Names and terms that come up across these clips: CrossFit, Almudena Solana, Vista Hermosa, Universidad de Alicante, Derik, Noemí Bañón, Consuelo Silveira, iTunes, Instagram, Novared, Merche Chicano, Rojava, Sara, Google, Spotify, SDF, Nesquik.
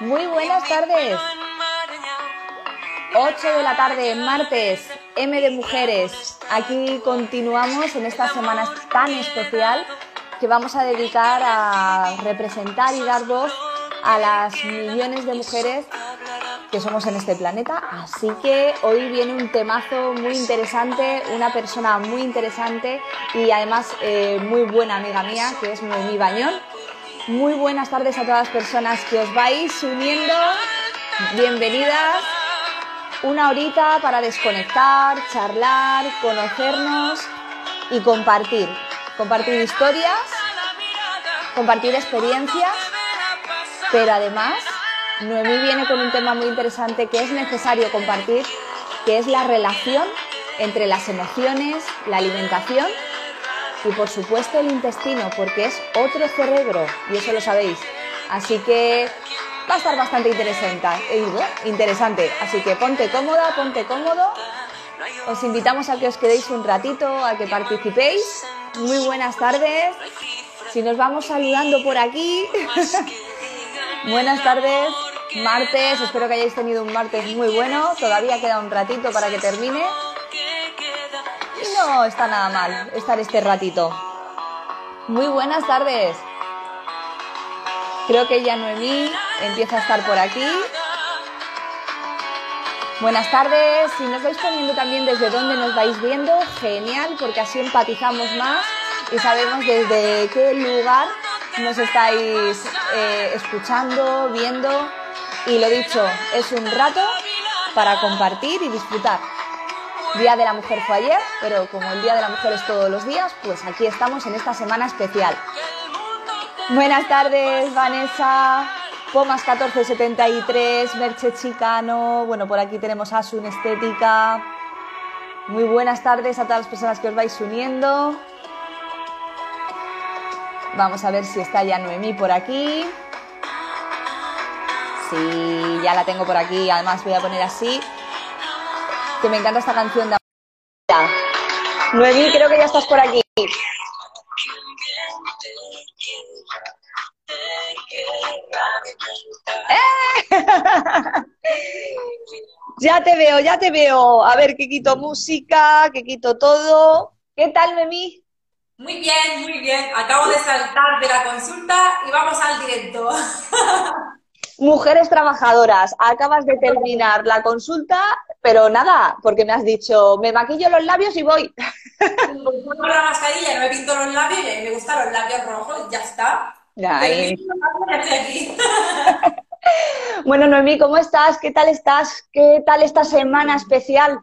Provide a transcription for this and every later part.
Muy buenas tardes. 8 de la tarde, martes, M de Mujeres. Aquí continuamos en esta semana tan especial que vamos a dedicar a representar y dar voz a las millones de mujeres que somos en este planeta. Así que hoy viene un temazo muy interesante, una persona muy interesante y además muy buena amiga mía, que es Noemí Bañón. Muy buenas tardes a todas las personas que os vais uniendo. Bienvenidas. Una horita para desconectar, charlar, conocernos y compartir. Compartir historias, compartir experiencias, pero además Noemí viene con un tema muy interesante que es necesario compartir, que es la relación entre las emociones, la alimentación y por supuesto el intestino, porque es otro cerebro y eso lo sabéis. Así que va a estar bastante interesante. Así que ponte cómoda, ponte cómodo. Os invitamos a que os quedéis un ratito, a que participéis. Muy buenas tardes. Si nos vamos saludando por aquí. Buenas tardes, martes, espero que hayáis tenido un martes muy bueno, todavía queda un ratito para que termine y no está nada mal estar este ratito. Muy buenas tardes, creo que ya Noemí empieza a estar por aquí. Buenas tardes, si nos vais poniendo también desde dónde nos vais viendo, genial, porque así empatizamos más y sabemos desde qué lugar nos estáis escuchando, viendo. Y lo dicho, es un rato para compartir y disfrutar. Día de la Mujer fue ayer, pero como el Día de la Mujer es todos los días, pues aquí estamos en esta semana especial. Buenas tardes, Vanessa, Pomas 1473, Merche Chicano. Bueno, por aquí tenemos a Sun Estética. Muy buenas tardes a todas las personas que os vais uniendo. Vamos a ver si está ya Noemí por aquí. Sí, ya la tengo por aquí. Además voy a poner así, que me encanta esta canción de... Noemí, creo que ya estás por aquí. Ya te veo, ya te veo. A ver, que quito música, que quito todo. ¿Qué tal, Noemí? Muy bien, muy bien. Acabo de saltar de la consulta y vamos al directo. Mujeres trabajadoras, acabas de terminar la consulta, pero nada, porque me has dicho, me maquillo los labios y voy. Me pongo la mascarilla, no me pinto los labios, y me gustan los labios rojos, ya está. Ay. Bueno, Noemí, ¿cómo estás? ¿Qué tal estás? ¿Qué tal esta semana especial?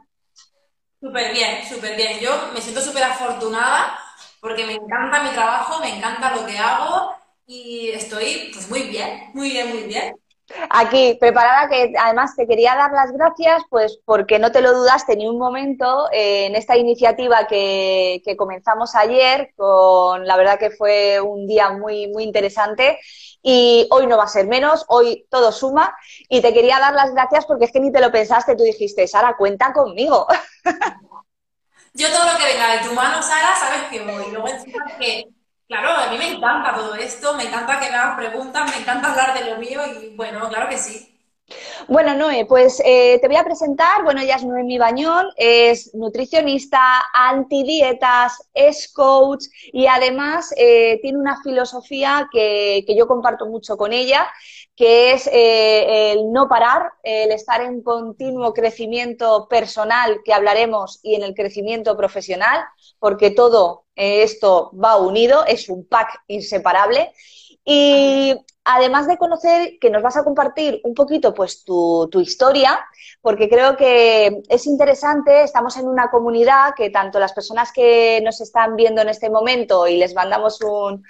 Súper bien, súper bien. Yo me siento súper afortunada, porque me encanta mi trabajo, me encanta lo que hago y estoy pues muy bien, muy bien, muy bien. Aquí, preparada, que además te quería dar las gracias pues porque no te lo dudaste ni un momento en esta iniciativa que comenzamos ayer, con la verdad que fue un día muy, muy interesante y hoy no va a ser menos, hoy todo suma y te quería dar las gracias porque es que ni te lo pensaste, tú dijiste, Sara, cuenta conmigo. Yo todo lo que venga de tu mano, Sara, sabes que voy. Luego encima que, claro, a mí me encanta todo esto, me encanta que me hagas preguntas, me encanta hablar de lo mío y bueno, claro que sí. Bueno, Noé, pues te voy a presentar. Bueno, ella es Noemí Bañón, es nutricionista, antidietas, es coach y además tiene una filosofía que yo comparto mucho con ella, que es el no parar, el estar en continuo crecimiento personal, que hablaremos, y en el crecimiento profesional, porque todo esto va unido, es un pack inseparable. Y además de conocer, que nos vas a compartir un poquito pues tu historia, porque creo que es interesante, estamos en una comunidad que tanto las personas que nos están viendo en este momento, y les mandamos un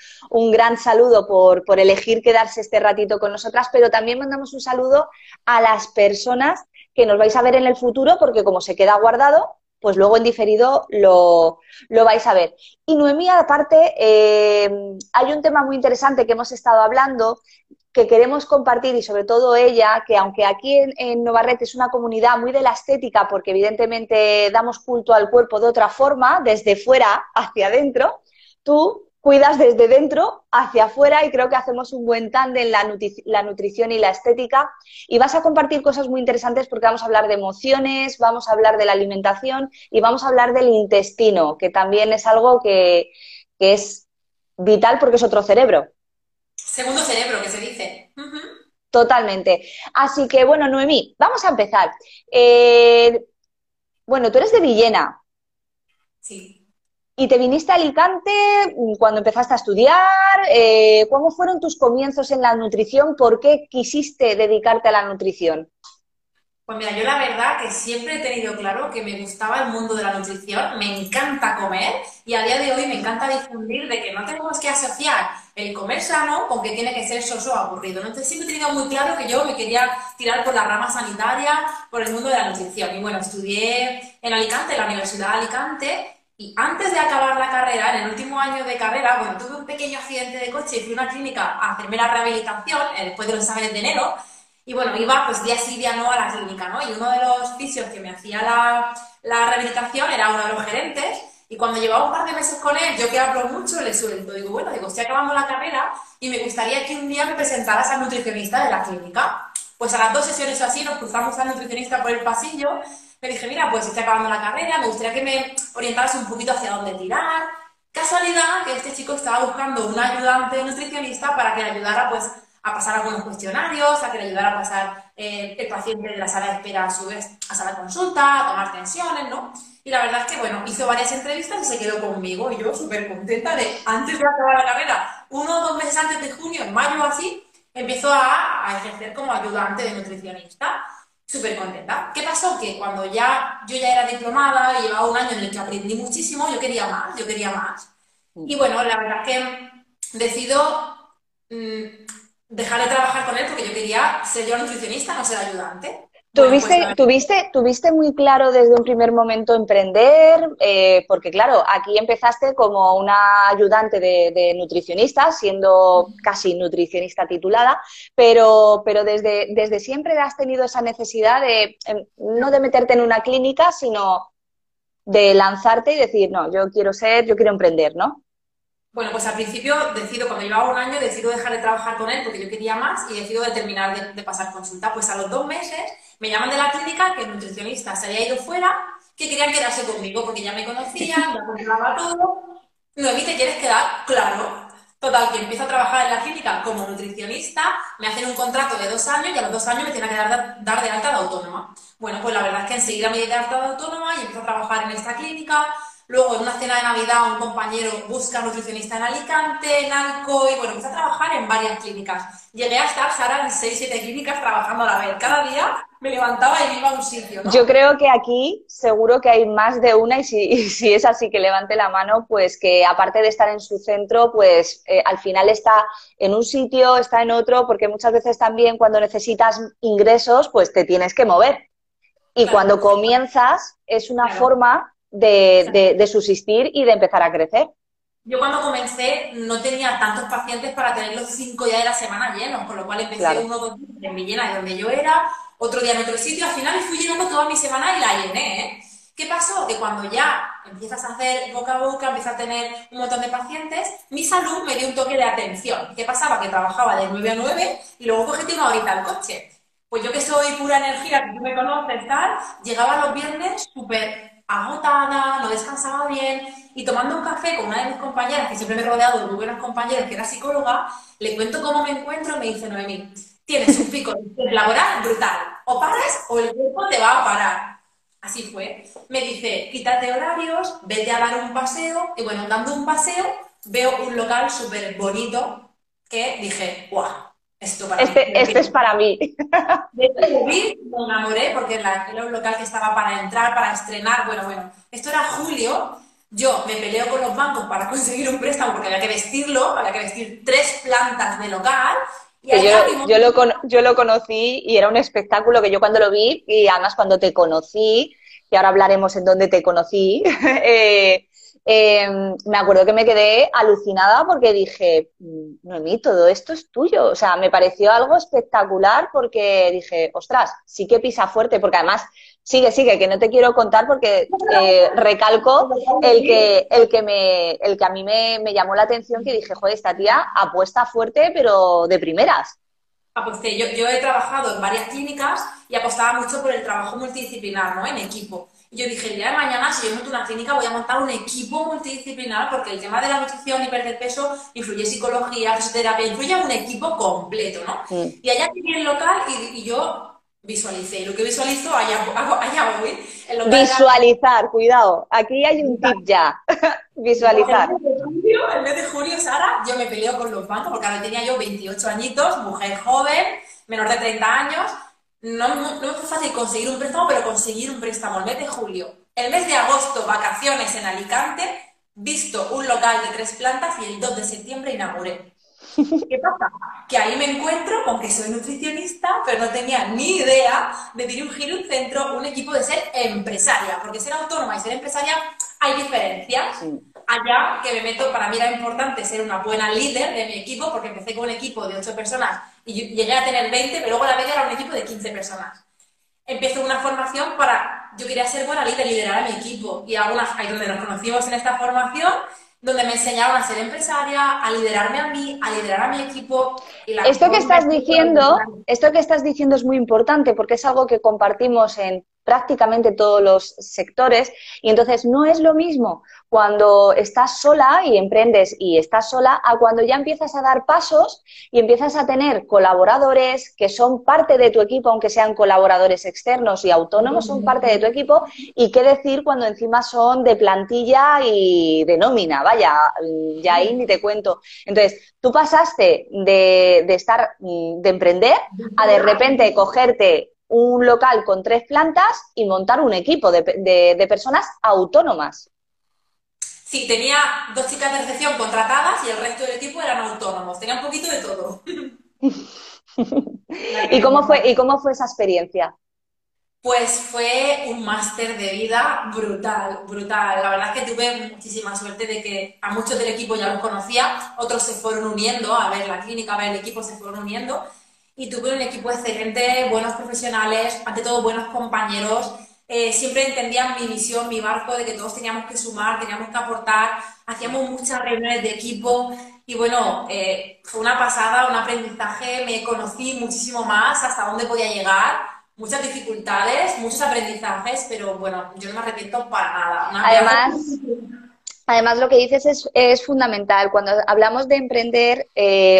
gran saludo por elegir quedarse este ratito con nosotras, pero también mandamos un saludo a las personas que nos vais a ver en el futuro, porque como se queda guardado, pues luego en diferido lo vais a ver. Y Noemí, aparte, hay un tema muy interesante que hemos estado hablando, que queremos compartir, y sobre todo ella, que aunque aquí en Novared es una comunidad muy de la estética, porque evidentemente damos culto al cuerpo de otra forma, desde fuera hacia adentro, tú cuidas desde dentro hacia afuera, y creo que hacemos un buen tándem la nutrición y la estética. Y vas a compartir cosas muy interesantes porque vamos a hablar de emociones, vamos a hablar de la alimentación y vamos a hablar del intestino, que también es algo que es vital porque es otro cerebro. Segundo cerebro, que se dice. Uh-huh. Totalmente. Así que, bueno, Noemí, vamos a empezar. Bueno, tú eres de Villena. Sí. Y te viniste a Alicante cuando empezaste a estudiar. ¿Cómo fueron tus comienzos en la nutrición? ¿Por qué quisiste dedicarte a la nutrición? Pues mira, yo la verdad que siempre he tenido claro que me gustaba el mundo de la nutrición, me encanta comer y a día de hoy me encanta difundir de que no tenemos que asociar el comer sano con que tiene que ser soso o aburrido. Entonces siempre he tenido muy claro que yo me quería tirar por la rama sanitaria, por el mundo de la nutrición. Y bueno, estudié en Alicante, en la Universidad de Alicante. Y antes de acabar la carrera, en el último año de carrera, bueno, tuve un pequeño accidente de coche y fui a una clínica a hacerme la rehabilitación después de los exámenes de enero. Y bueno, iba pues día sí, día no a la clínica, ¿no? Y uno de los fisios que me hacía la rehabilitación era uno de los gerentes. Y cuando llevaba un par de meses con él, yo que hablo mucho, le suelto. Digo, bueno, digo, si acabamos la carrera y me gustaría que un día me presentaras al nutricionista de la clínica. Pues a las 2 sesiones o así nos cruzamos al nutricionista por el pasillo. Me dije, mira, pues estoy acabando la carrera, me gustaría que me orientaras un poquito hacia dónde tirar. Casualidad que este chico estaba buscando un ayudante nutricionista para que le ayudara pues a pasar algunos cuestionarios, a que le ayudara a pasar el paciente de la sala de espera a su vez a sala de consulta, a tomar tensiones, ¿no? Y la verdad es que, bueno, hizo varias entrevistas y se quedó conmigo. Y yo súper contenta de, antes de acabar la carrera, 1 o 2 meses antes de junio, en mayo o así, empezó a ejercer como ayudante de nutricionista. Súper contenta. ¿Qué pasó? Que cuando yo ya era diplomada, llevaba un año en el que aprendí muchísimo, yo quería más. Y bueno, la verdad es que decido dejar de trabajar con él porque yo quería ser yo nutricionista, no ser ayudante. ¿Tuviste muy claro desde un primer momento emprender? Porque claro, aquí empezaste como una ayudante de nutricionista, siendo casi nutricionista titulada, pero desde siempre has tenido esa necesidad de, no de meterte en una clínica, sino de lanzarte y decir, no, yo quiero emprender, ¿no? Bueno, pues al principio decido, cuando llevaba un año, decido dejar de trabajar con él porque yo quería más y decido de terminar de pasar consulta. Pues a los 2 meses me llaman de la clínica que el nutricionista se había ido fuera, que querían quedarse conmigo porque ya me conocían, me controlaba todo. Noemí, ¿te quieres quedar? Claro. Total, que empiezo a trabajar en la clínica como nutricionista, me hacen un contrato de 2 años y a los 2 años me tienen que dar de alta de autónoma. Bueno, pues la verdad es que enseguida me di de alta de autónoma y empiezo a trabajar en esta clínica. Luego, en una cena de Navidad, un compañero busca nutricionista en Alicante, en Alcoy, y bueno, empecé a trabajar en varias clínicas. Llegué a estar, Sara, en 6 o 7 clínicas trabajando a la vez. Cada día me levantaba y iba a un sitio, ¿no? Yo creo que aquí seguro que hay más de una, y si es así que levante la mano, pues que aparte de estar en su centro, pues al final está en un sitio, está en otro, porque muchas veces también cuando necesitas ingresos, pues te tienes que mover. Y claro, cuando comienzas es una forma... De subsistir y de empezar a crecer. Yo cuando comencé no tenía tantos pacientes para tener los 5 días de la semana llenos, con lo cual empecé claro. 1 o 2 días en Villena, de donde yo era, otro día en otro sitio, al final fui llenando toda mi semana y la llené, ¿eh? ¿Qué pasó? Que cuando ya empiezas a hacer boca a boca, empiezas a tener un montón de pacientes, mi salud me dio un toque de atención. ¿Qué pasaba? Que trabajaba de 9 a 9 y luego cogí una horita al coche. Pues yo que soy pura energía, que tú me conoces, tal, llegaba los viernes súper... agotada, no descansaba bien, y tomando un café con una de mis compañeras, que siempre me he rodeado de muy buenos compañeros, que era psicóloga, le cuento cómo me encuentro y me dice, Noemí, tienes un pico laboral brutal, o paras o el cuerpo te va a parar. Así fue. Me dice, quítate horarios, vete a dar un paseo, y bueno, dando un paseo, veo un local súper bonito, que dije, ¡guau! Esto para mí. Este es para mí. Me enamoré porque era un local que estaba para entrar, para estrenar. Bueno, esto era julio. Yo me peleo con los bancos para conseguir un préstamo porque había que vestirlo, había que vestir 3 plantas de local. Y yo lo conocí y era un espectáculo que yo cuando lo vi, y además cuando te conocí, y ahora hablaremos en dónde te conocí, me acuerdo que me quedé alucinada porque dije, Noemí, todo esto es tuyo. O sea, me pareció algo espectacular porque dije, ostras, sí que pisa fuerte, porque además, sigue, que no te quiero contar porque recalco el que a mí me llamó la atención, que dije, joder, esta tía apuesta fuerte, pero de primeras. Aposté. Yo he trabajado en varias clínicas y apostaba mucho por el trabajo multidisciplinar, ¿no? En equipo. Yo dije, el día de mañana, si yo monto una clínica, voy a montar un equipo multidisciplinar, porque el tema de la nutrición y perder peso influye psicología, fisioterapia, influye un equipo completo, ¿no? Sí. Y allá llegué el local y yo visualicé. Y lo que visualizo, allá voy. El local visualizar, era... cuidado. Aquí hay un tip ya. Visualizar. El mes de julio, Sara, yo me peleo con los bancos, porque ahora tenía yo 28 añitos, mujer joven, menor de 30 años... No fue fácil conseguir un préstamo, pero conseguir un préstamo el mes de julio. El mes de agosto, vacaciones en Alicante, visto un local de 3 plantas y el 2 de septiembre inauguré. ¿Qué pasa? Que ahí me encuentro con que soy nutricionista, pero no tenía ni idea de dirigir un centro, un equipo, de ser empresaria. Porque ser autónoma y ser empresaria hay diferencias. Sí. Allá que me meto, para mí era importante ser una buena líder de mi equipo, porque empecé con un equipo de 8 personas y llegué a tener 20, pero luego la media era un equipo de 15 personas. Empiezo una formación para... Yo quería ser buena líder, liderar a mi equipo. Y ahí donde nos conocimos en esta formación, donde me enseñaron a ser empresaria, a liderarme a mí, a liderar a mi equipo. Esto que estás diciendo es muy importante, porque es algo que compartimos en prácticamente todos los sectores, y entonces no es lo mismo cuando estás sola y emprendes y estás sola a cuando ya empiezas a dar pasos y empiezas a tener colaboradores que son parte de tu equipo, aunque sean colaboradores externos y autónomos, son parte de tu equipo, y qué decir cuando encima son de plantilla y de nómina, vaya, ya ahí ni te cuento. Entonces, tú pasaste de emprender a de repente cogerte un local con 3 plantas y montar un equipo de personas autónomas. Sí, tenía 2 chicas de recepción contratadas y el resto del equipo eran autónomos. Tenía un poquito de todo. ¿Y cómo fue esa experiencia? Pues fue un máster de vida brutal, brutal. La verdad es que tuve muchísima suerte de que a muchos del equipo ya los conocía, otros se fueron uniendo a ver la clínica, a ver el equipo, se fueron uniendo. Y tuve un equipo excelente, buenos profesionales, ante todo buenos compañeros. Siempre entendían mi misión, mi barco, de que todos teníamos que sumar, teníamos que aportar. Hacíamos muchas reuniones de equipo y bueno, fue una pasada, un aprendizaje. Me conocí muchísimo más, hasta dónde podía llegar. Muchas dificultades, muchos aprendizajes, pero bueno, yo no me arrepiento para nada. Además, lo que dices es fundamental. Cuando hablamos de emprender,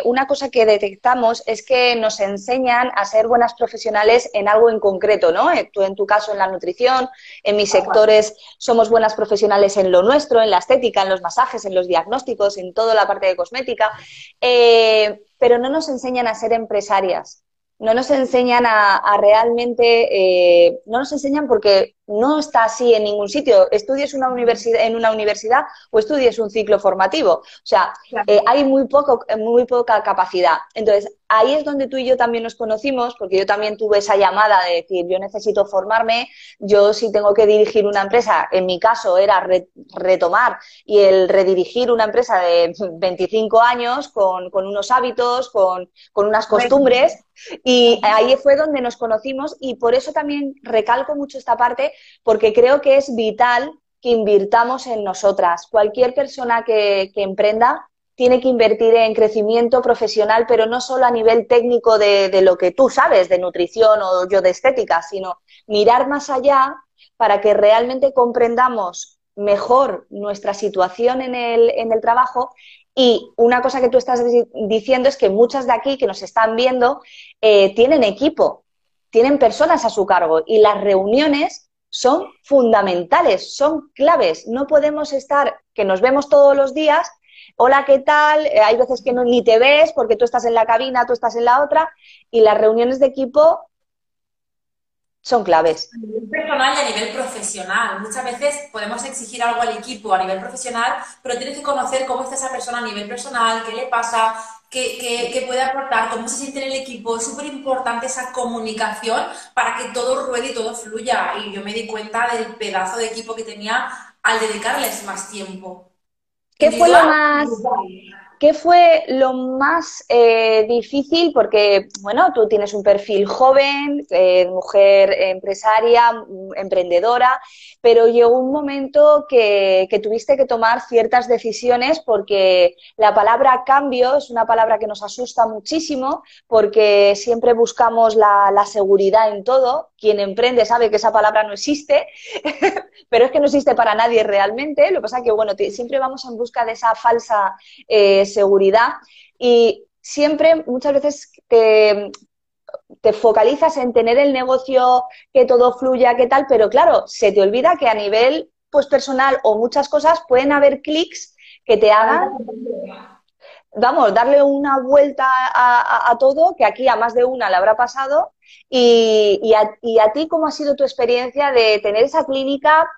una cosa que detectamos es que nos enseñan a ser buenas profesionales en algo en concreto, ¿no? En tu caso, en la nutrición, en mis sectores somos buenas profesionales en lo nuestro, en la estética, en los masajes, en los diagnósticos, en toda la parte de cosmética, pero no nos enseñan a ser empresarias. No nos enseñan a realmente, no nos enseñan porque no está así en ningún sitio. Estudies en una universidad o estudies un ciclo formativo. O sea, hay muy poca capacidad. Entonces, ahí es donde tú y yo también nos conocimos, porque yo también tuve esa llamada de decir, yo necesito formarme, yo si tengo que dirigir una empresa, en mi caso era retomar y el redirigir una empresa de 25 años con unos hábitos, con unas costumbres, y ahí fue donde nos conocimos, y por eso también recalco mucho esta parte, porque creo que es vital que invirtamos en nosotras. Cualquier persona que emprenda tiene que invertir en crecimiento profesional, pero no solo a nivel técnico de lo que tú sabes, de nutrición o yo de estética, sino mirar más allá para que realmente comprendamos mejor nuestra situación en el trabajo. Y una cosa que tú estás diciendo es que muchas de aquí que nos están viendo tienen equipo, tienen personas a su cargo, y las reuniones son fundamentales, son claves. No podemos estar, que nos vemos todos los días, hola, ¿qué tal? Hay veces que ni te ves porque tú estás en la cabina, tú estás en la otra, y las reuniones de equipo son claves. A nivel personal y a nivel profesional. Muchas veces podemos exigir algo al equipo a nivel profesional, pero tienes que conocer cómo está esa persona a nivel personal, qué le pasa, qué puede aportar, cómo se siente en el equipo. Es súper importante esa comunicación para que todo ruede y todo fluya. Y yo me di cuenta del pedazo de equipo que tenía al dedicarles más tiempo. ¿Qué fue lo más difícil? Porque, bueno, tú tienes un perfil joven, mujer empresaria, emprendedora, pero llegó un momento que tuviste que tomar ciertas decisiones porque la palabra cambio es una palabra que nos asusta muchísimo porque siempre buscamos la seguridad en todo. Quien emprende sabe que esa palabra no existe, pero es que no existe para nadie realmente. Lo que pasa es que, bueno, siempre vamos en busca de esa falsa seguridad y siempre muchas veces te focalizas en tener el negocio, que todo fluya, que tal, pero claro, se te olvida que a nivel pues personal o muchas cosas pueden haber clics que te hagan, vamos, darle una vuelta a todo, que aquí a más de una le habrá pasado. Y a ti, ¿cómo ha sido tu experiencia de tener esa clínica?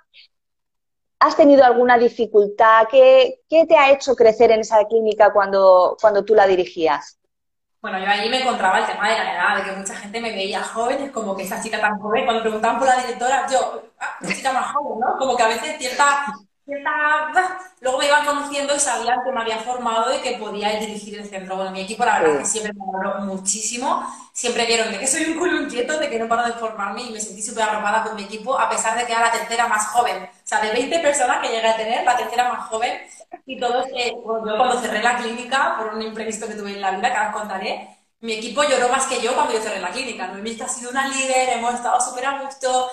¿Has tenido alguna dificultad? ¿Qué te ha hecho crecer en esa clínica cuando tú la dirigías? Bueno, yo allí me encontraba el tema de la edad, de que mucha gente me veía joven, es como que esa chica tan joven, cuando preguntaban por la directora, yo, una chica más joven, ¿no? Como que a veces luego me iban conociendo y sabían que me había formado y que podía dirigir el centro. Bueno, mi equipo, la verdad, que siempre me valoró muchísimo. Siempre vieron de que soy un culo inquieto, de que no paro de formarme y me sentí súper arropada con mi equipo, a pesar de que era la tercera más joven. O sea, de 20 personas que llegué a tener, la tercera más joven. Y todos, cuando cerré la clínica, por un imprevisto que tuve en la vida, que ahora os contaré, mi equipo lloró más que yo cuando yo cerré la clínica. Noemí ha sido una líder, hemos estado súper a gusto.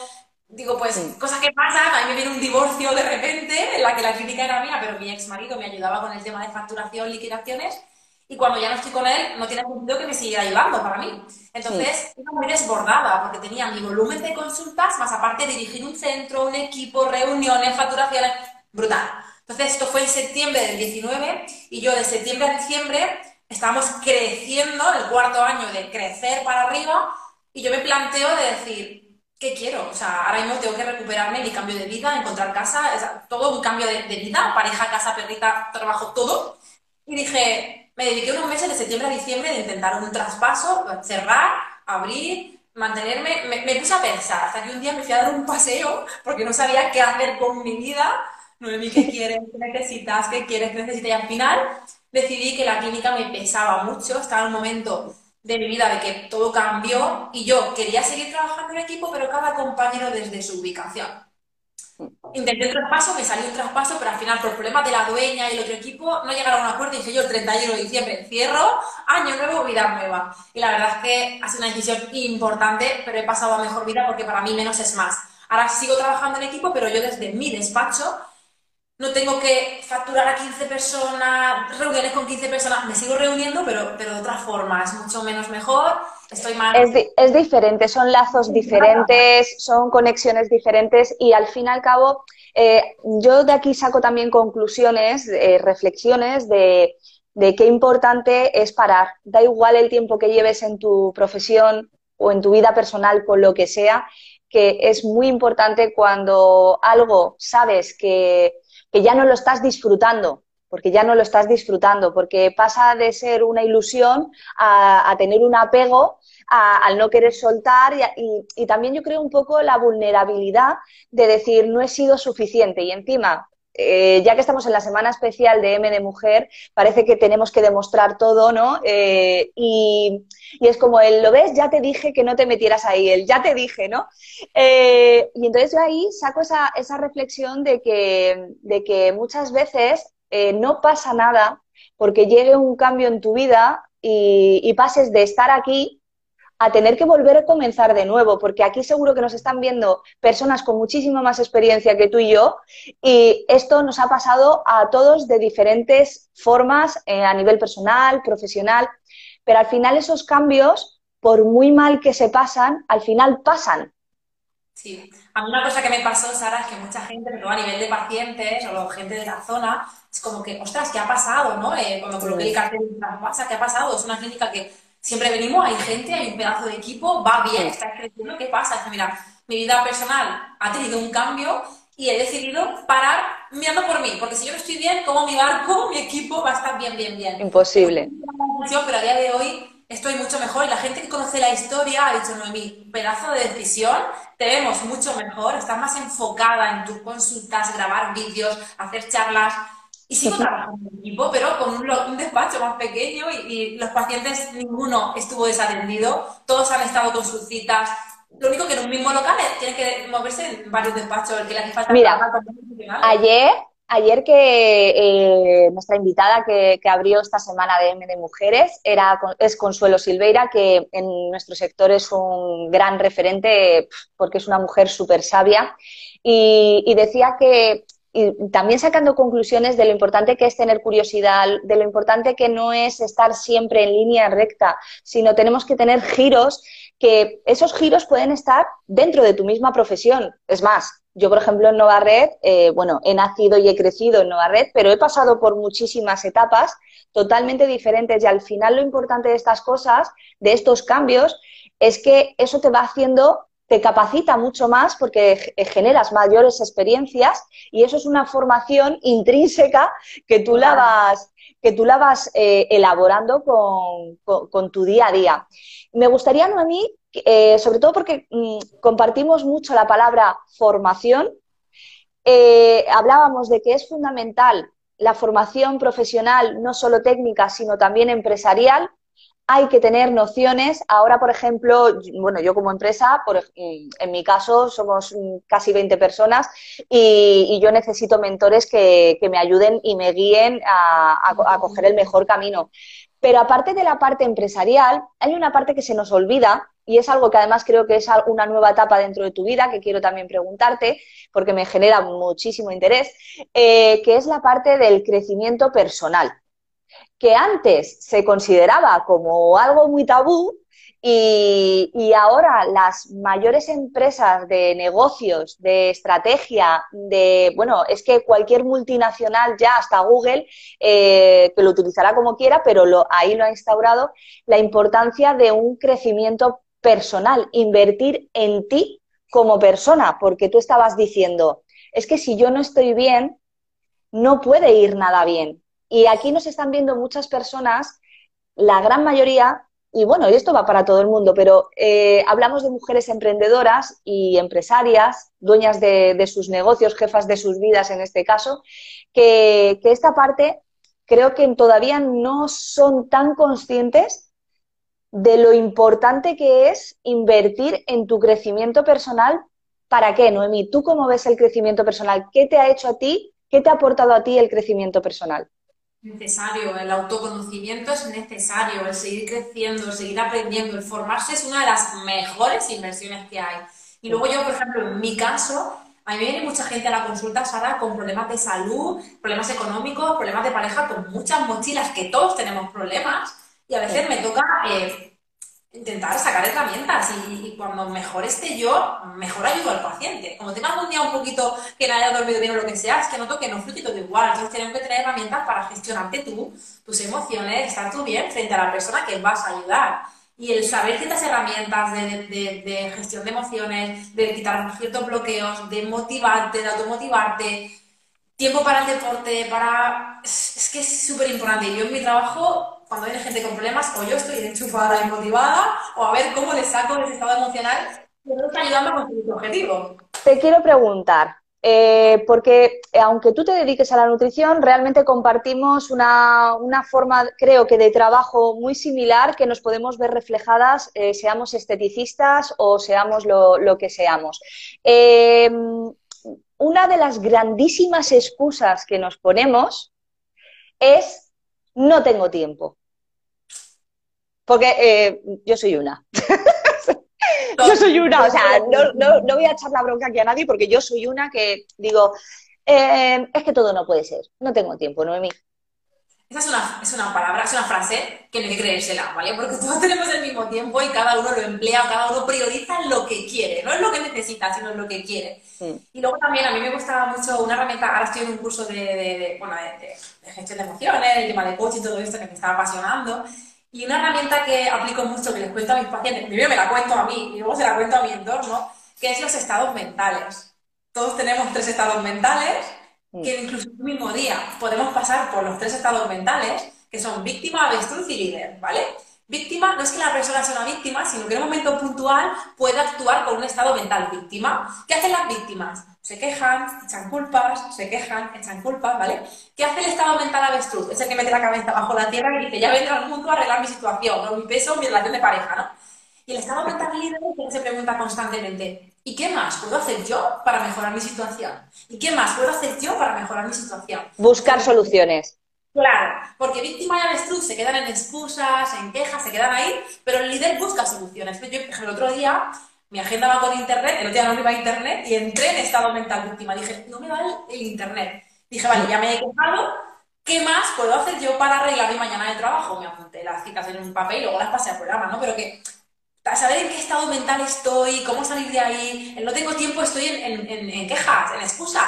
Digo, pues, cosas que pasan, a mí me viene un divorcio de repente, en la que la clínica era mía, pero mi ex marido me ayudaba con el tema de facturación, liquidaciones, y cuando ya no estoy con él, no tiene sentido que me siguiera ayudando para mí. Entonces, iba muy desbordada, porque tenía mi volumen de consultas, más aparte dirigir un centro, un equipo, reuniones, facturaciones, brutal. Entonces, esto fue en septiembre del 19, y yo de septiembre a diciembre estábamos creciendo, el cuarto año de crecer para arriba, y yo me planteo de decir, ¿qué quiero? O sea, ahora mismo tengo que recuperarme, mi cambio de vida, encontrar casa, o sea, todo un cambio de vida, pareja, casa, perrita, trabajo, todo. Y dije, me dediqué unos meses de septiembre a diciembre de intentar un traspaso, cerrar, abrir, mantenerme. Me puse a pensar, hasta que un día me fui a dar un paseo porque no sabía qué hacer con mi vida. Noemí, ¿qué quieres? ¿Qué necesitas? ¿Qué quieres? ¿Qué necesitas? Y al final decidí que la clínica me pesaba mucho, estaba en un momento de mi vida, de que todo cambió y yo quería seguir trabajando en equipo, pero cada compañero desde su ubicación. Intenté un traspaso, me salió un traspaso, pero al final por problemas de la dueña y el otro equipo no llegaron a un acuerdo y dije yo el 31 de diciembre cierro, año nuevo, vida nueva. Y la verdad es que ha sido una decisión importante, pero he pasado a mejor vida porque para mí menos es más. Ahora sigo trabajando en equipo, pero yo desde mi despacho. No tengo que facturar a 15 personas, reuniones con 15 personas. Me sigo reuniendo, pero de otra forma. Es mucho menos mejor, estoy más... Es diferente, son lazos diferentes, son conexiones diferentes y al fin y al cabo yo de aquí saco también conclusiones, reflexiones de qué importante es parar. Da igual el tiempo que lleves en tu profesión o en tu vida personal con lo que sea, que es muy importante cuando algo sabes que ya no lo estás disfrutando, porque ya no lo estás disfrutando, porque pasa de ser una ilusión a tener un apego, al no querer soltar y también yo creo un poco la vulnerabilidad de decir no he sido suficiente y encima, ya que estamos en la semana especial de M de Mujer, parece que tenemos que demostrar todo, ¿no? Y es como el, ¿lo ves? Ya te dije que no te metieras ahí, el ya te dije, ¿no? Y entonces yo ahí saco esa reflexión de que muchas veces no pasa nada porque llegue un cambio en tu vida y pases de estar aquí a tener que volver a comenzar de nuevo, porque aquí seguro que nos están viendo personas con muchísima más experiencia que tú y esto nos ha pasado a todos de diferentes formas a nivel personal, profesional, pero al final esos cambios, por muy mal que se pasan, al final pasan. Sí, a mí una cosa que me pasó, Sara, es que mucha gente, pero a nivel de pacientes o gente de la zona, es como que, ostras, ¿qué ha pasado? ¿No? Cuando coloqué el cartel de la ¿qué ha pasado? Es una clínica que siempre venimos, hay gente, hay un pedazo de equipo, va bien, está creciendo, ¿qué pasa? Es que mira, mi vida personal ha tenido un cambio y he decidido parar mirando por mí, porque si yo no estoy bien, como mi barco, mi equipo va a estar bien. Imposible. Pero a día de hoy estoy mucho mejor, y la gente que conoce la historia ha dicho, Noemí, pedazo de decisión, te vemos mucho mejor, estás más enfocada en tus consultas, grabar vídeos, hacer charlas, y sigo trabajando en equipo, pero con un despacho más pequeño, y los pacientes, ninguno estuvo desatendido, todos han estado con sus citas. Lo único que en un mismo local tiene que moverse en varios despachos. El que le hace falta. Mira, ayer que nuestra invitada que abrió esta semana de M de Mujeres es Consuelo Silveira, que en nuestro sector es un gran referente porque es una mujer súper sabia. Y decía que, y también sacando conclusiones de lo importante que es tener curiosidad, de lo importante que no es estar siempre en línea recta, sino tenemos que tener giros, que esos giros pueden estar dentro de tu misma profesión. Es más, yo, por ejemplo, en Novared, bueno, he nacido y he crecido en Novared, pero he pasado por muchísimas etapas totalmente diferentes, y al final lo importante de estas cosas, de estos cambios, es que eso te va haciendo, te capacita mucho más porque generas mayores experiencias, y eso es una formación intrínseca que tú la vas... elaborando con tu día a día. Me gustaría, Noemí, sobre todo porque compartimos mucho la palabra formación, hablábamos de que es fundamental la formación profesional, no solo técnica, sino también empresarial. Hay que tener nociones. Ahora, por ejemplo, bueno, yo como empresa, en mi caso, somos casi 20 personas y yo necesito mentores que me ayuden y me guíen a coger el mejor camino. Pero aparte de la parte empresarial, hay una parte que se nos olvida, y es algo que además creo que es una nueva etapa dentro de tu vida, que quiero también preguntarte, porque me genera muchísimo interés, que es la parte del crecimiento personal, que antes se consideraba como algo muy tabú, y ahora las mayores empresas de negocios, de estrategia, bueno, es que cualquier multinacional, ya hasta Google, que lo utilizará como quiera, pero ahí lo ha instaurado, la importancia de un crecimiento personal, invertir en ti como persona, porque tú estabas diciendo, es que si yo no estoy bien, no puede ir nada bien. Y aquí nos están viendo muchas personas, la gran mayoría, y bueno, esto va para todo el mundo, pero hablamos de mujeres emprendedoras y empresarias, dueñas de sus negocios, jefas de sus vidas en este caso, que esta parte creo que todavía no son tan conscientes de lo importante que es invertir en tu crecimiento personal. ¿Para qué, Noemí? ¿Tú cómo ves el crecimiento personal? ¿Qué te ha hecho a ti? ¿Qué te ha aportado a ti el crecimiento personal? Necesario, el autoconocimiento es necesario, el seguir creciendo, el seguir aprendiendo, el formarse es una de las mejores inversiones que hay. Y luego yo, por ejemplo, en mi caso, a mí me viene mucha gente a la consulta, Sara, con problemas de salud, problemas económicos, problemas de pareja, con muchas mochilas, que todos tenemos problemas, y a veces me toca intentar sacar herramientas, y cuando mejor esté yo, mejor ayudo al paciente. Como tengas un día un poquito que no haya dormido bien o lo que sea, es que noto que no fluye todo igual. Entonces tenemos que tener herramientas para gestionarte tú, tus emociones, estar tú bien frente a la persona que vas a ayudar. Y el saber ciertas herramientas de gestión de emociones, de quitar ciertos bloqueos, de motivarte, de automotivarte, tiempo para el deporte, para... Es que es súper importante. Yo en mi trabajo... Cuando viene gente con problemas, o yo estoy enchufada y motivada, o a ver cómo le saco de ese estado emocional, pero no está ayudando a conseguir tu objetivo. Te quiero preguntar, porque aunque tú te dediques a la nutrición, realmente compartimos una forma, creo que, de trabajo muy similar, que nos podemos ver reflejadas, seamos esteticistas o seamos lo que seamos. Una de las grandísimas excusas que nos ponemos es: no tengo tiempo. Porque yo soy una. Yo soy una, o sea, no voy a echar la bronca aquí a nadie, porque yo soy una que digo, es que todo no puede ser, no tengo tiempo, Noemí. Esa es una palabra, es una frase que no hay que creérsela, ¿vale? Porque todos tenemos el mismo tiempo y cada uno lo emplea, cada uno prioriza lo que quiere. No es lo que necesita, sino es lo que quiere. Sí. Y luego también a mí me gustaba mucho una herramienta, ahora estoy en un curso de gestión de emociones, el tema de coaching y todo esto, que me estaba apasionando. Y una herramienta que aplico mucho, que les cuento a mis pacientes, primero me la cuento a mí y luego se la cuento a mi entorno, que es los estados mentales. Todos tenemos tres estados mentales, que incluso en un mismo día podemos pasar por los tres estados mentales, que son víctima, avestruz y líder, ¿vale? Víctima no es que la persona sea una víctima, sino que en un momento puntual puede actuar con un estado mental víctima. ¿Qué hacen las víctimas? Se quejan, echan culpas, se quejan, echan culpas, ¿vale? ¿Qué hace el estado mental avestruz? Es el que mete la cabeza bajo la tierra y dice, ya vendrá el mundo a arreglar mi situación, o mi peso, mi relación de pareja, ¿no? Y el estado mental líder se pregunta constantemente, ¿y qué más puedo hacer yo para mejorar mi situación? ¿Y qué más puedo hacer yo para mejorar mi situación? Buscar soluciones. Claro, porque víctima y avestruz se quedan en excusas, en quejas, se quedan ahí, pero el líder busca soluciones. Yo, por ejemplo, el otro día, mi agenda va con internet, el otro día no me iba a internet y entré en estado mental víctima. Dije, no me va el internet. Dije, vale, ya me he quejado, ¿qué más puedo hacer yo para arreglar mi mañana de trabajo? Me apunté las citas en un papel y luego las pasé al programa, ¿no? Pero que saber en qué estado mental estoy, cómo salir de ahí, no tengo tiempo, estoy en quejas, en excusas,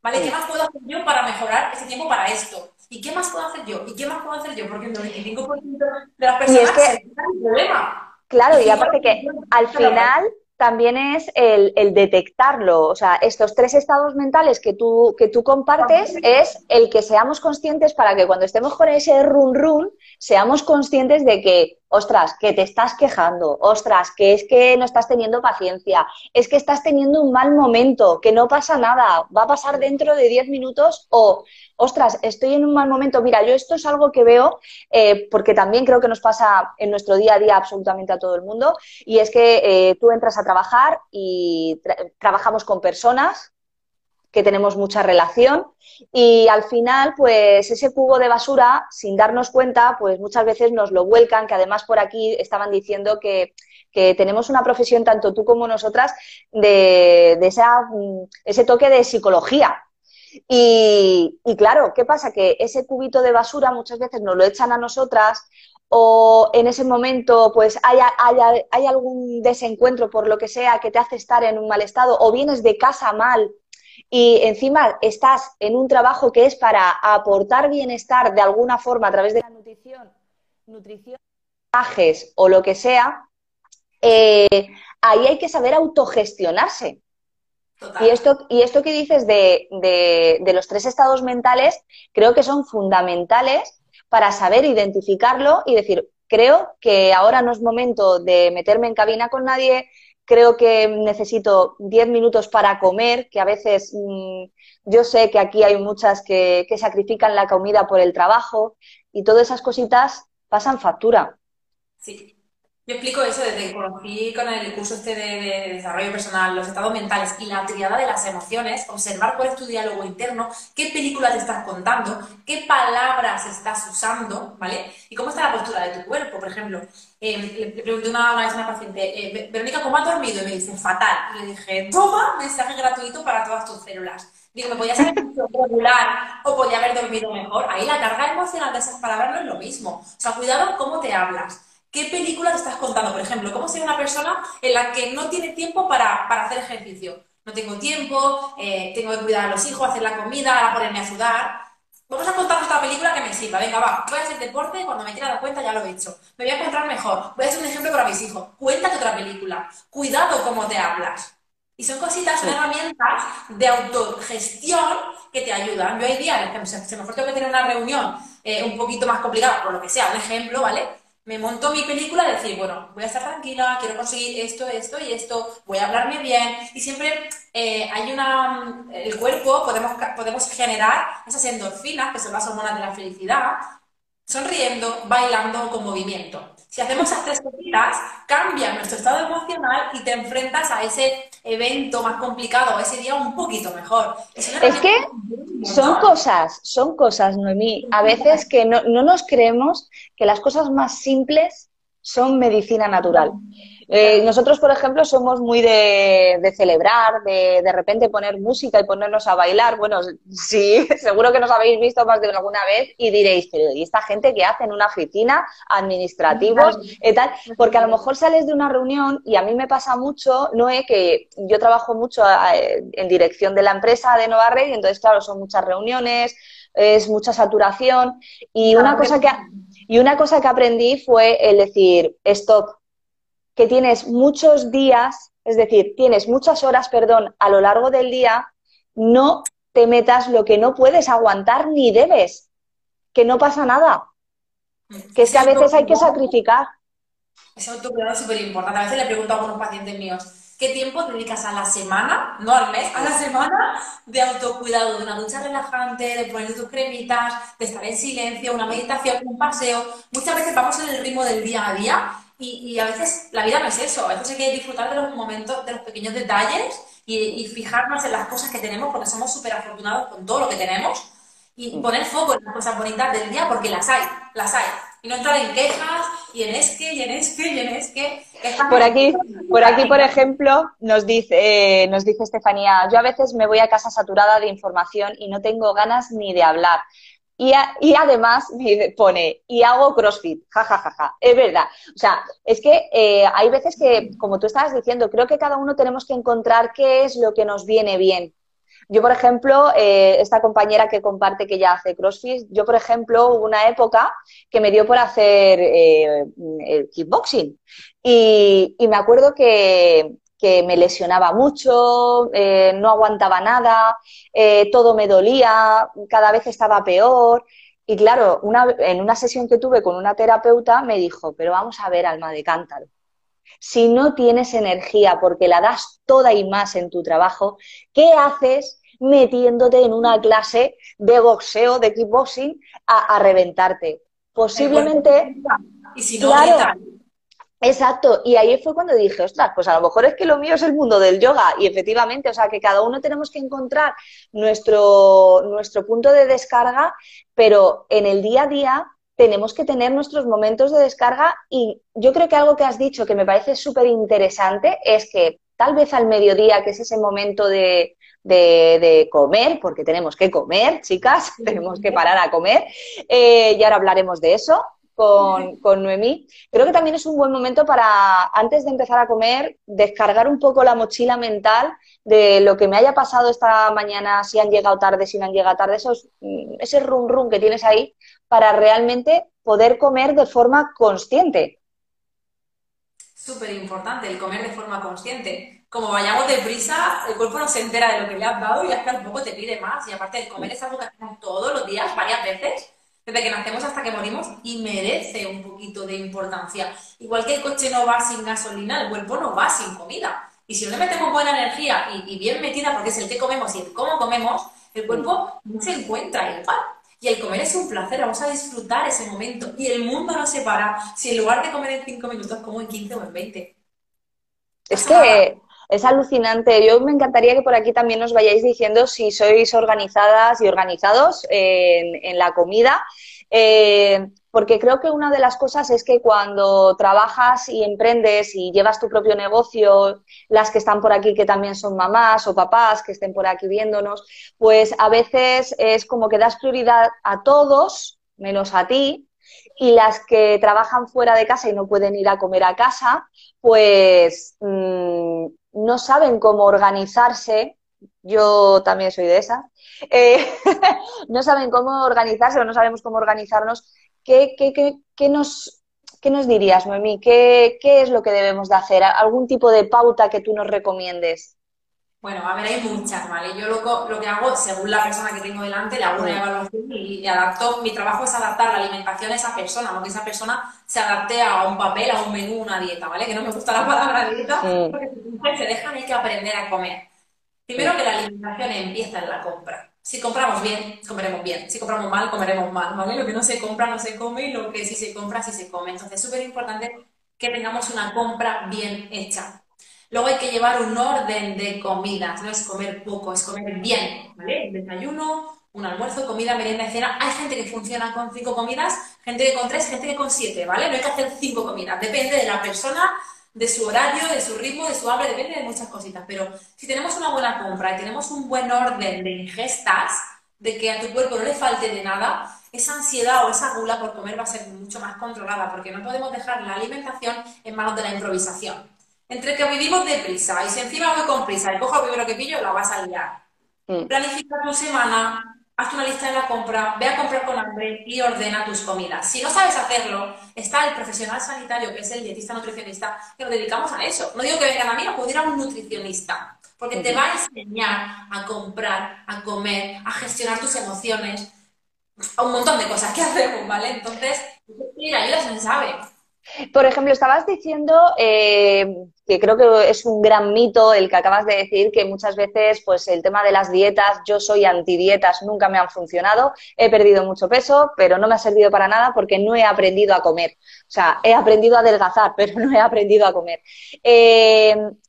¿vale? ¿Qué más puedo hacer yo para mejorar ese tiempo para esto? ¿Y qué más puedo hacer yo? ¿Y qué más puedo hacer yo? Porque el 95% de las personas se enfrentan al problema. Claro, y aparte que al final también es el detectarlo. O sea, estos tres estados mentales que tú compartes es el que seamos conscientes para que cuando estemos con ese run-run, seamos conscientes de que, ostras, que te estás quejando, ostras, que es que no estás teniendo paciencia, es que estás teniendo un mal momento, que no pasa nada, va a pasar dentro de 10 minutos o, ostras, estoy en un mal momento. Mira, yo esto es algo que veo porque también creo que nos pasa en nuestro día a día absolutamente a todo el mundo y es que tú entras a trabajar y trabajamos con personas que tenemos mucha relación y al final pues ese cubo de basura sin darnos cuenta pues muchas veces nos lo vuelcan, que además por aquí estaban diciendo que tenemos una profesión tanto tú como nosotras de ese toque de psicología. Y claro, ¿qué pasa? Que ese cubito de basura muchas veces nos lo echan a nosotras o en ese momento pues hay algún desencuentro por lo que sea que te hace estar en un mal estado o vienes de casa mal y encima estás en un trabajo que es para aportar bienestar de alguna forma a través de la nutrición, viajes o lo que sea, ahí hay que saber autogestionarse. Total. Y esto que dices de los tres estados mentales creo que son fundamentales para saber identificarlo y decir, creo que ahora no es momento de meterme en cabina con nadie. Creo que necesito 10 minutos para comer, que a veces yo sé que aquí hay muchas que sacrifican la comida por el trabajo y todas esas cositas pasan factura. Sí, yo explico eso desde que conocí con el curso este de desarrollo personal, los estados mentales y la triada de las emociones, observar cuál es tu diálogo interno, qué películas estás contando, qué palabras estás usando, ¿vale? Y cómo está la postura de tu cuerpo, por ejemplo. Le pregunté una vez a una paciente, Verónica, ¿cómo has dormido? Y me dice, fatal. Y le dije, toma, mensaje gratuito para todas tus células. Digo, me podías haber hecho regular o podía haber dormido mejor. Ahí la carga emocional de esas palabras no es lo mismo. O sea, cuidado cómo te hablas. ¿Qué película te estás contando? Por ejemplo, ¿cómo ser una persona en la que no tiene tiempo para hacer ejercicio? No tengo tiempo, tengo que cuidar a los hijos, hacer la comida, ahora ponerme a sudar. Vamos a contar esta película que me sirva. Venga, va, voy a hacer deporte, cuando me quiera dar cuenta ya lo he hecho. Me voy a encontrar mejor. Voy a hacer un ejemplo para mis hijos. Cuéntate otra película. Cuidado cómo te hablas. Y son cositas, son herramientas de autogestión que te ayudan. Yo hay días en los que se me ocurre que tener una reunión un poquito más complicada, por lo que sea, un ejemplo, ¿vale? Me monto mi película de decir, bueno, voy a estar tranquila, quiero conseguir esto, esto y esto, voy a hablarme bien. Y siempre hay una... El cuerpo podemos generar esas endorfinas, que son las hormonas de la felicidad, sonriendo, bailando con movimiento. Si hacemos esas tres cositas, cambia nuestro estado emocional y te enfrentas a ese evento más complicado, a ese día un poquito mejor. Es que son cosas, Noemí. A veces que no nos creemos que las cosas más simples son medicina natural. Nosotros, por ejemplo, somos muy de celebrar, de repente poner música y ponernos a bailar. Bueno, sí, seguro que nos habéis visto más de alguna vez y diréis, pero ¿y esta gente qué hace en una oficina, administrativos y tal? Porque a lo mejor sales de una reunión y a mí me pasa mucho, Noé, que yo trabajo mucho en dirección de la empresa de Novared y entonces, claro, son muchas reuniones, es mucha saturación y una cosa que aprendí fue el decir, stop, que tienes muchos días, es decir, tienes muchas horas, perdón, a lo largo del día, no te metas lo que no puedes aguantar ni debes, que no pasa nada, que es que a veces hay que sacrificar. Ese autocuidado es súper importante. A veces le pregunto a algunos pacientes míos, ¿qué tiempo te dedicas a la semana, no al mes, a la semana de autocuidado? De una ducha relajante, de poner tus cremitas, de estar en silencio, una meditación, un paseo. Muchas veces vamos en el ritmo del día a día y a veces la vida no es eso. A veces hay que disfrutar de los momentos, de los pequeños detalles y fijarnos en las cosas que tenemos porque somos súper afortunados con todo lo que tenemos. Y poner foco en las cosas bonitas del día porque las hay. Y no entrar en quejas, y en es que, y en es que, y en es que. Por aquí, por ejemplo, nos dice Estefanía, yo a veces me voy a casa saturada de información y no tengo ganas ni de hablar. Y además me pone, y hago CrossFit, jajajaja, es verdad. O sea, es que hay veces que, como tú estabas diciendo, creo que cada uno tenemos que encontrar qué es lo que nos viene bien. Yo, por ejemplo, esta compañera que comparte que ya hace CrossFit, yo, por ejemplo, hubo una época que me dio por hacer kickboxing y me acuerdo que me lesionaba mucho, no aguantaba nada, todo me dolía, cada vez estaba peor. Y claro, en una sesión que tuve con una terapeuta me dijo, pero vamos a ver, alma de cántaro. Si no tienes energía porque la das toda y más en tu trabajo, ¿qué haces metiéndote en una clase de boxeo, de kickboxing, a reventarte? Posiblemente... Y si no, claro, exacto. Y ahí fue cuando dije, ostras, pues a lo mejor es que lo mío es el mundo del yoga. Y efectivamente, o sea, que cada uno tenemos que encontrar nuestro punto de descarga, pero en el día a día tenemos que tener nuestros momentos de descarga. Y yo creo que algo que has dicho que me parece súper interesante es que tal vez al mediodía, que es ese momento de comer, porque tenemos que comer, chicas, tenemos que parar a comer, y ahora hablaremos de eso con Noemí. Creo que también es un buen momento para, antes de empezar a comer, descargar un poco la mochila mental de lo que me haya pasado esta mañana, si han llegado tarde, si no han llegado tarde, ese rum rum que tienes ahí, para realmente poder comer de forma consciente. Súper importante el comer de forma consciente. Como vayamos deprisa, el cuerpo no se entera de lo que le has dado y hasta un poco te pide más. Y aparte, el comer es algo que hacemos todos los días, varias veces, desde que nacemos hasta que morimos, y merece un poquito de importancia. Igual que el coche no va sin gasolina, el cuerpo no va sin comida. Y si no le metemos buena energía y bien metida, porque es el que comemos y el cómo comemos, el cuerpo no se encuentra igual. Y el comer es un placer, vamos a disfrutar ese momento. Y el mundo no se para si en lugar de comer en 5 minutos, como en 15 o en 20. Es que es alucinante. Yo me encantaría que por aquí también nos vayáis diciendo si sois organizadas y organizados en la comida. Porque creo que una de las cosas es que cuando trabajas y emprendes y llevas tu propio negocio, las que están por aquí que también son mamás o papás que estén por aquí viéndonos, pues a veces es como que das prioridad a todos, menos a ti, y las que trabajan fuera de casa y no pueden ir a comer a casa, pues no saben cómo organizarse. Yo también soy de esas. No saben cómo organizarse o no sabemos cómo organizarnos. ¿Qué nos dirías, Noemí? ¿Qué es lo que debemos de hacer? ¿Algún tipo de pauta que tú nos recomiendes? Bueno, a ver, hay muchas, ¿vale? Yo lo que hago, según la persona que tengo delante, le hago una evaluación y adapto. Mi trabajo es adaptar la alimentación a esa persona, no que esa persona se adapte a un papel, a un menú, una dieta, ¿vale? Que no me gusta la palabra dieta, porque se dejan, hay que aprender a comer. Primero que la alimentación empieza en la compra. Si compramos bien, comeremos bien. Si compramos mal, comeremos mal, ¿vale? Lo que no se compra, no se come, y lo que sí se compra, sí se come. Entonces, es súper importante que tengamos una compra bien hecha. Luego hay que llevar un orden de comidas. No es comer poco, es comer bien, ¿vale? Desayuno, un almuerzo, comida, merienda y cena. Hay gente que funciona con 5 comidas, gente que con 3, gente que con 7, ¿vale? No hay que hacer 5 comidas. Depende de la persona, de su horario, de su ritmo, de su hambre, depende de muchas cositas, pero si tenemos una buena compra y tenemos un buen orden de ingestas, de que a tu cuerpo no le falte de nada, esa ansiedad o esa gula por comer va a ser mucho más controlada, porque no podemos dejar la alimentación en manos de la improvisación. Entre que vivimos deprisa y si encima voy con prisa y cojo lo primero que pillo, la vas a liar. Planifica tu semana, haz una lista de la compra, ve a comprar con hambre y ordena tus comidas. Si no sabes hacerlo, está el profesional sanitario, que es el dietista nutricionista, que nos dedicamos a eso. No digo que vengan a mí, acudir a un nutricionista, porque te va a enseñar a comprar, a comer, a gestionar tus emociones, a un montón de cosas que hacemos, ¿vale? Entonces, ir a ayuda se sabe. Por ejemplo, estabas diciendo que creo que es un gran mito el que acabas de decir, que muchas veces pues el tema de las dietas, yo soy antidietas, nunca me han funcionado, he perdido mucho peso, pero no me ha servido para nada porque no he aprendido a comer. O sea, he aprendido a adelgazar, pero no he aprendido a comer.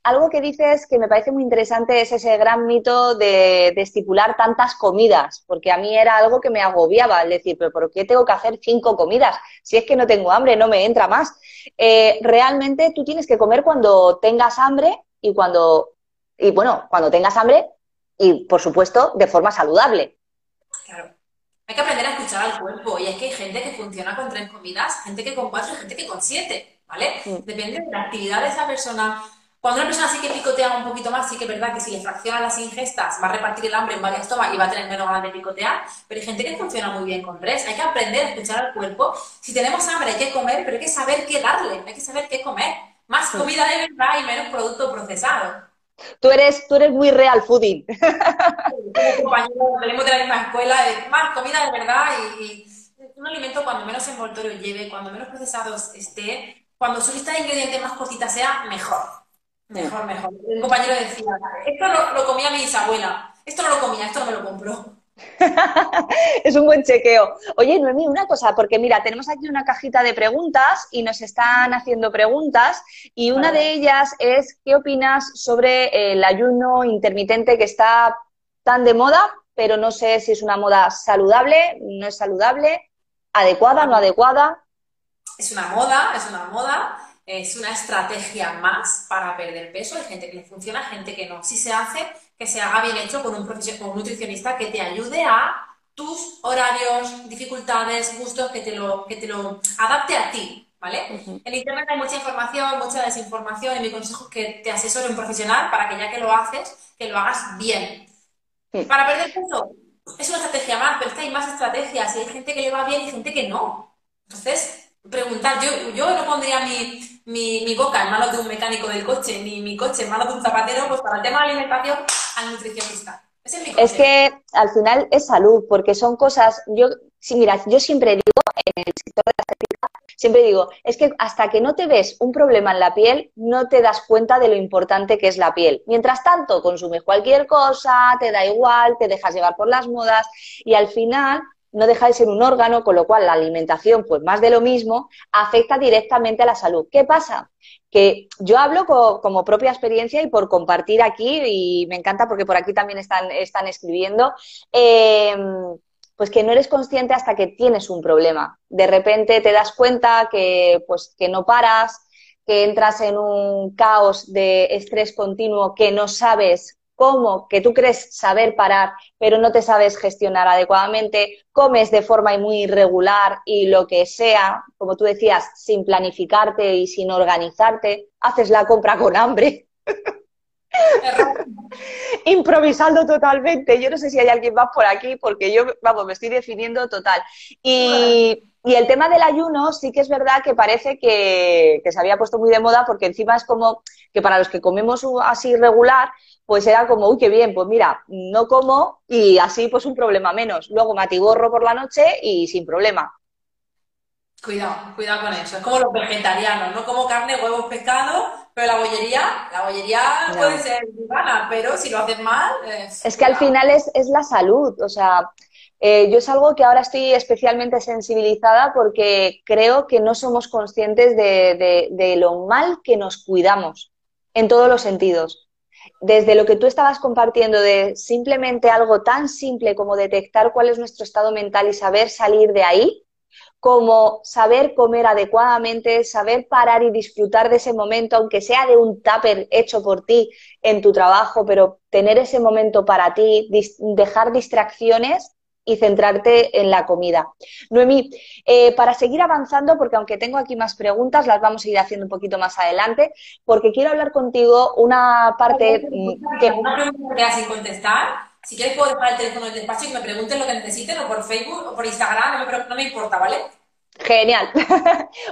Algo que dices que me parece muy interesante es ese gran mito de estipular tantas comidas, porque a mí era algo que me agobiaba, el decir, pero ¿por qué tengo que hacer 5 comidas? Si es que no tengo hambre, no me entra más. Realmente tú tienes que comer cuando tengas hambre y cuando tengas hambre y, por supuesto, de forma saludable. Claro. Hay que aprender a escuchar al cuerpo, y es que hay gente que funciona con 3 comidas, gente que con 4 y gente que con 7, ¿vale? Sí. Depende de la actividad de esa persona. Cuando una persona sí que picotea un poquito más, sí que es verdad que si le fracciona las ingestas va a repartir el hambre en varias tomas y va a tener menos ganas de picotear, pero hay gente que funciona muy bien con 3. Hay que aprender a escuchar al cuerpo. Si tenemos hambre hay que comer, pero hay que saber qué darle, hay que saber qué comer. Más comida de verdad y menos producto procesado. Tú eres muy real foodie. Sí, tenemos de la misma escuela, más comida de verdad y un alimento cuando menos envoltorio lleve, cuando menos procesados esté, cuando su lista de ingredientes más cortita sea, mejor. Mejor, mejor. Un compañero decía, esto lo comía mi bisabuela, esto no lo comía, esto no me lo compró. Es un buen chequeo. Oye, Noemí, una cosa, porque mira, tenemos aquí una cajita de preguntas y nos están haciendo preguntas y una de ellas es, ¿qué opinas sobre el ayuno intermitente que está tan de moda, pero no sé si es una moda saludable, no es saludable, adecuada, no adecuada? Es una moda. Es una estrategia más para perder peso. Hay gente que le funciona, gente que no. Si se hace, que se haga bien hecho con un nutricionista que te ayude a tus horarios, dificultades, gustos, que te lo adapte a ti, ¿vale? En internet hay mucha información, mucha desinformación, y mi consejo es que te asesore un profesional para que ya que lo haces, que lo hagas bien. Para perder peso es una estrategia más, pero es que hay más estrategias y hay gente que le va bien y gente que no. Entonces, preguntar. Yo no pondría mi boca en manos de un mecánico del coche, ni mi coche en manos de un zapatero, pues para el tema de alimentación, al nutricionista. Ese es mi consejo. Es que al final es salud, porque son cosas. Mira, yo siempre digo, en el sector de la estética, siempre digo, es que hasta que no te ves un problema en la piel, no te das cuenta de lo importante que es la piel. Mientras tanto, consumes cualquier cosa, te da igual, te dejas llevar por las modas, y al final no deja de ser un órgano, con lo cual la alimentación, pues más de lo mismo, afecta directamente a la salud. ¿Qué pasa? Que yo hablo como propia experiencia y por compartir aquí, y me encanta porque por aquí también están escribiendo, pues que no eres consciente hasta que tienes un problema. De repente te das cuenta que no paras, que entras en un caos de estrés continuo, que no sabes cómo, que tú crees saber parar, pero no te sabes gestionar adecuadamente, comes de forma muy irregular y lo que sea, como tú decías, sin planificarte y sin organizarte, haces la compra con hambre. Improvisando totalmente. Yo no sé si hay alguien más por aquí, porque yo, vamos, me estoy definiendo total. Y el tema del ayuno sí que es verdad que parece que se había puesto muy de moda, porque encima es como que para los que comemos así regular, pues era como, uy, qué bien, pues mira, no como y así pues un problema menos. Luego me atiborro por la noche y sin problema. Cuidado con eso. Es como los vegetarianos, no como carne, huevos, pescado, pero la bollería no puede ser vegana, pero si lo haces mal... Es que al final es la salud, o sea... yo es algo que ahora estoy especialmente sensibilizada porque creo que no somos conscientes de lo mal que nos cuidamos en todos los sentidos. Desde lo que tú estabas compartiendo de simplemente algo tan simple como detectar cuál es nuestro estado mental y saber salir de ahí, como saber comer adecuadamente, saber parar y disfrutar de ese momento, aunque sea de un tupper hecho por ti en tu trabajo, pero tener ese momento para ti, dejar distracciones y centrarte en la comida. Noemí, para seguir avanzando, porque aunque tengo aquí más preguntas, las vamos a ir haciendo un poquito más adelante, porque quiero hablar contigo una parte... Una pregunta que sin contestar. Si quieres puedo dejar el teléfono del despacho y me pregunten lo que necesiten, o por Facebook o por Instagram, no me importa, ¿vale? Genial.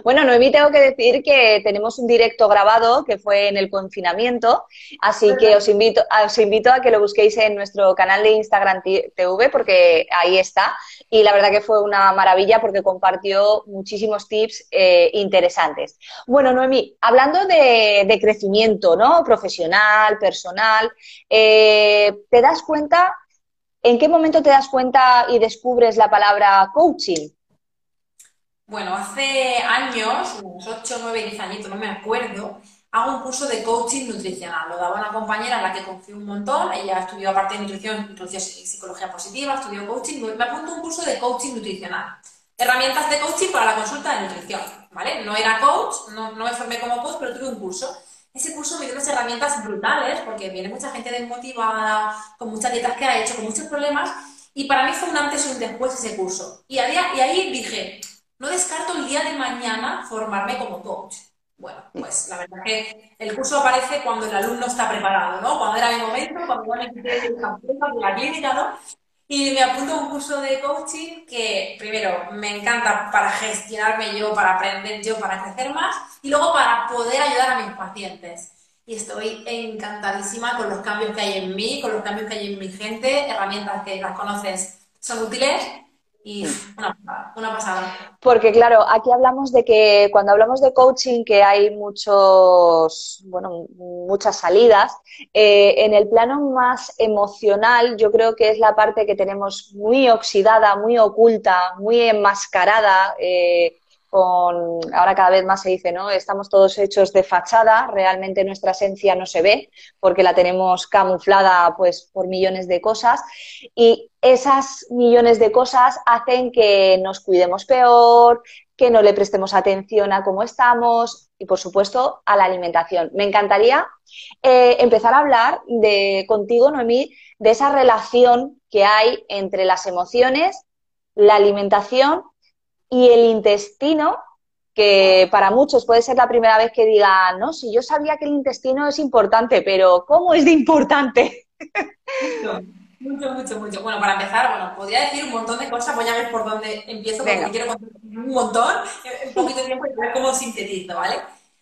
Bueno, Noemí, tengo que decir que tenemos un directo grabado que fue en el confinamiento, así que os invito a que lo busquéis en nuestro canal de Instagram TV, porque ahí está, y la verdad que fue una maravilla porque compartió muchísimos tips interesantes. Bueno, Noemí, hablando de crecimiento, ¿no? Profesional, personal, ¿te das cuenta, en qué momento te das cuenta y descubres la palabra coaching? Bueno, hace años, unos 8, 9, 10 añitos, no me acuerdo, hago un curso de coaching nutricional. Lo daba una compañera en la que confío un montón. Ella estudió, aparte de nutrición, estudió psicología positiva, estudió coaching. Me apunto a un curso de coaching nutricional. Herramientas de coaching para la consulta de nutrición, ¿vale? No era coach, no me formé como coach, pero tuve un curso. Ese curso me dio unas herramientas brutales, porque viene mucha gente desmotivada, con muchas dietas que ha hecho, con muchos problemas. Y para mí fue un antes y un después ese curso. Y ahí dije... no descarto el día de mañana formarme como coach. Bueno, pues la verdad que el curso aparece cuando el alumno está preparado, ¿no? Cuando era mi momento, cuando era el campeón de la clínica, ¿no? Y me apunto a un curso de coaching que, primero, me encanta para gestionarme yo, para aprender yo, para crecer más, y luego para poder ayudar a mis pacientes. Y estoy encantadísima con los cambios que hay en mí, con los cambios que hay en mi gente, herramientas que las conoces son útiles, y una pasada. Porque claro, aquí hablamos de que cuando hablamos de coaching, que hay muchas salidas, en el plano más emocional yo creo que es la parte que tenemos muy oxidada, muy oculta, muy enmascarada, ahora cada vez más se dice, ¿no? Estamos todos hechos de fachada, realmente nuestra esencia no se ve porque la tenemos camuflada pues por millones de cosas, y esas millones de cosas hacen que nos cuidemos peor, que no le prestemos atención a cómo estamos y, por supuesto, a la alimentación. Me encantaría empezar a hablar contigo, Noemí, de esa relación que hay entre las emociones, la alimentación y el intestino, que para muchos puede ser la primera vez que digan, no, si yo sabía que el intestino es importante, pero ¿cómo es de importante? Mucho. Bueno, para empezar, podría decir un montón de cosas, voy a ver por dónde empiezo, porque quiero contar un montón, un poquito de tiempo, y ver cómo sintetizo, ¿vale?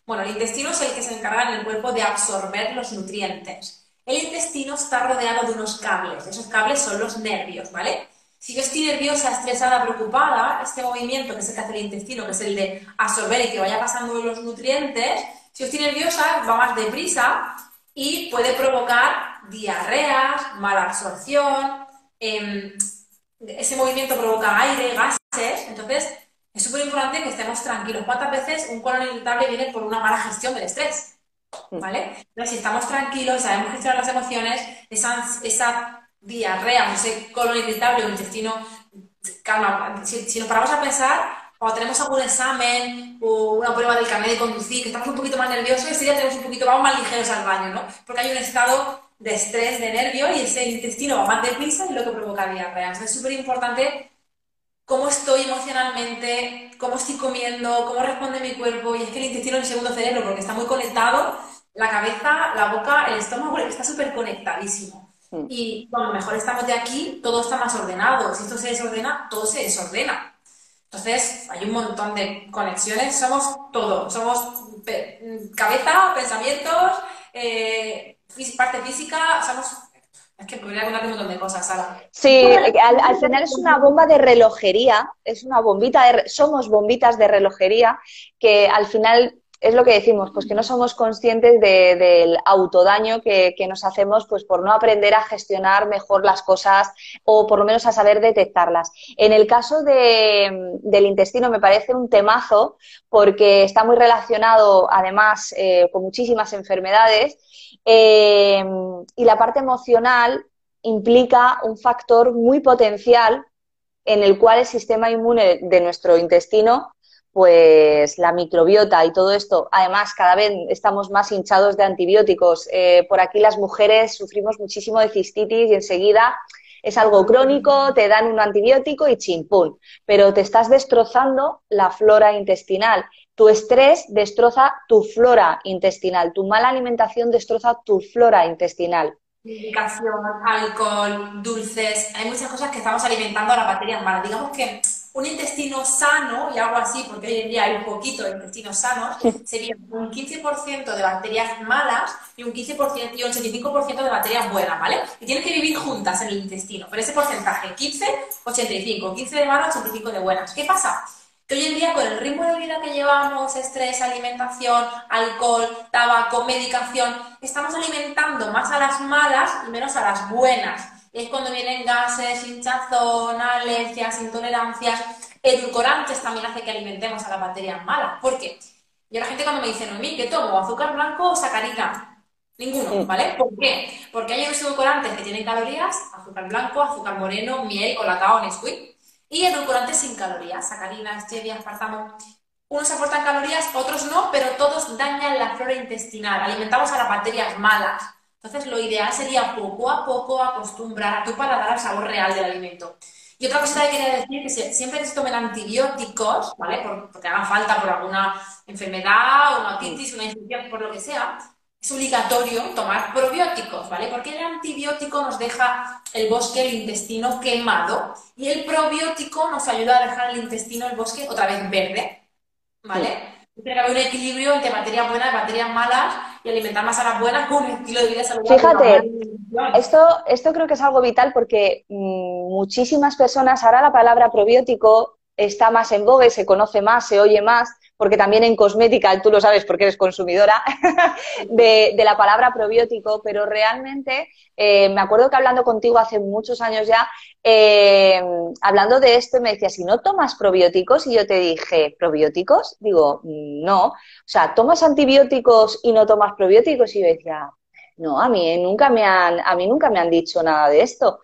Bueno, el intestino es el que se encarga en el cuerpo de absorber los nutrientes. El intestino está rodeado de unos cables, esos cables son los nervios, ¿vale? Si yo estoy nerviosa, estresada, preocupada, este movimiento que es el que hace el intestino, que es el de absorber y que vaya pasando los nutrientes, si yo estoy nerviosa va más deprisa y puede provocar diarreas, mala absorción, ese movimiento provoca aire, gases, entonces es súper importante que estemos tranquilos. ¿Cuántas veces un colon irritable viene por una mala gestión del estrés? ¿Vale? Entonces si estamos tranquilos, sabemos gestionar las emociones, esa diarrea, no sé, colon irritable o intestino, calma. Si nos paramos a pensar, cuando tenemos algún examen o una prueba del carnet de conducir, que estamos un poquito más nerviosos, ese día vamos más ligeros al baño, ¿no? Porque hay un estado de estrés, de nervio, y ese intestino va más deprisa y lo que provoca diarrea. Entonces es súper importante cómo estoy emocionalmente, cómo estoy comiendo, cómo responde mi cuerpo, y es que el intestino es el segundo cerebro porque está muy conectado, la cabeza, la boca, el estómago, está súper conectadísimo. Y cuando mejor estamos de aquí, todo está más ordenado. Si esto se desordena, todo se desordena. Entonces, hay un montón de conexiones. Somos todo. Somos cabeza, pensamientos, parte física. Somos... es que podría contar un montón de cosas, Sara. Sí, al final es una bomba de relojería. Es una bombita de... somos bombitas de relojería que al final... es lo que decimos, pues que no somos conscientes del autodaño que nos hacemos pues por no aprender a gestionar mejor las cosas o por lo menos a saber detectarlas. En el caso del intestino me parece un temazo porque está muy relacionado además con muchísimas enfermedades y la parte emocional implica un factor muy potencial en el cual el sistema inmune de nuestro intestino, pues la microbiota y todo esto. Además, cada vez estamos más hinchados de antibióticos. Por aquí las mujeres sufrimos muchísimo de cistitis y enseguida es algo crónico, te dan un antibiótico y chimpún. Pero te estás destrozando la flora intestinal. Tu estrés destroza tu flora intestinal. Tu mala alimentación destroza tu flora intestinal. Medicación, alcohol, dulces... hay muchas cosas que estamos alimentando a las bacterias malas. Digamos que... Un intestino sano, y hago así porque hoy en día hay un poquito de intestinos sanos, sería un 15% de bacterias malas y un 15% y un 85% de bacterias buenas, ¿vale? Y tienen que vivir juntas en el intestino. Pero ese porcentaje, 15, 85, 15 de malas, 85 de buenas. ¿Qué pasa? Que hoy en día, con el ritmo de vida que llevamos, estrés, alimentación, alcohol, tabaco, medicación, estamos alimentando más a las malas y menos a las buenas. Y es cuando vienen gases, hinchazón, alergias, intolerancias. Edulcorantes también hace que alimentemos a las bacterias malas. ¿Por qué? Yo, la gente cuando me dice, Noemí, ¿qué tomo? ¿Azúcar blanco o sacarina? Ninguno, ¿vale? ¿Por qué? Porque hay unos edulcorantes que tienen calorías, azúcar blanco, azúcar moreno, miel o cacao, Nesquik, y edulcorantes sin calorías, sacarina, stevia, aspartamo. Unos aportan calorías, otros no, pero todos dañan la flora intestinal. Alimentamos a las bacterias malas. Entonces, lo ideal sería poco a poco acostumbrar a tu paladar al sabor real del alimento. Y otra cosa que quería decir es que siempre que se tomen antibióticos, ¿vale? Porque hagan falta por alguna enfermedad, una otitis, una infección, por lo que sea, es obligatorio tomar probióticos, ¿vale? Porque el antibiótico nos deja el bosque, el intestino quemado, y el probiótico nos ayuda a dejar el intestino, el bosque, otra vez verde, ¿vale? Tiene que haber un equilibrio entre materias buenas y materias malas y alimentar más a las buenas con un estilo de vida saludable. Fíjate, esto creo que es algo vital porque muchísimas personas, ahora la palabra probiótico está más en vogue, se conoce más, se oye más, porque también en cosmética, tú lo sabes porque eres consumidora, de la palabra probiótico, pero realmente me acuerdo que hablando contigo hace muchos años ya, hablando de esto, me decías, si no tomas probióticos, y yo te dije, ¿probióticos? Digo, no, o sea, ¿tomas antibióticos y no tomas probióticos? Y yo decía, no, a mí nunca me han dicho nada de esto.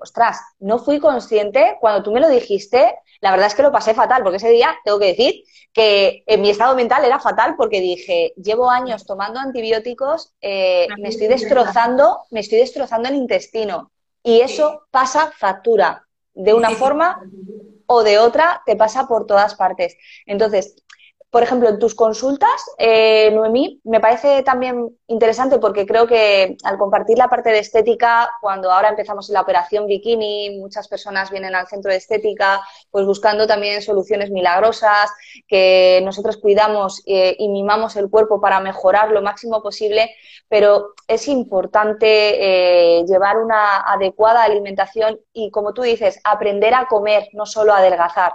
Ostras, no fui consciente, cuando tú me lo dijiste, la verdad es que lo pasé fatal, porque ese día, tengo que decir, que en mi estado mental era fatal, porque dije, llevo años tomando antibióticos, me estoy destrozando el intestino, y eso pasa factura, de una forma o de otra, te pasa por todas partes. Entonces, por ejemplo, en tus consultas, Noemí, me parece también interesante porque creo que al compartir la parte de estética, cuando ahora empezamos la operación bikini, muchas personas vienen al centro de estética pues buscando también soluciones milagrosas, que nosotros cuidamos y mimamos el cuerpo para mejorar lo máximo posible, pero es importante llevar una adecuada alimentación y, como tú dices, aprender a comer, no solo adelgazar.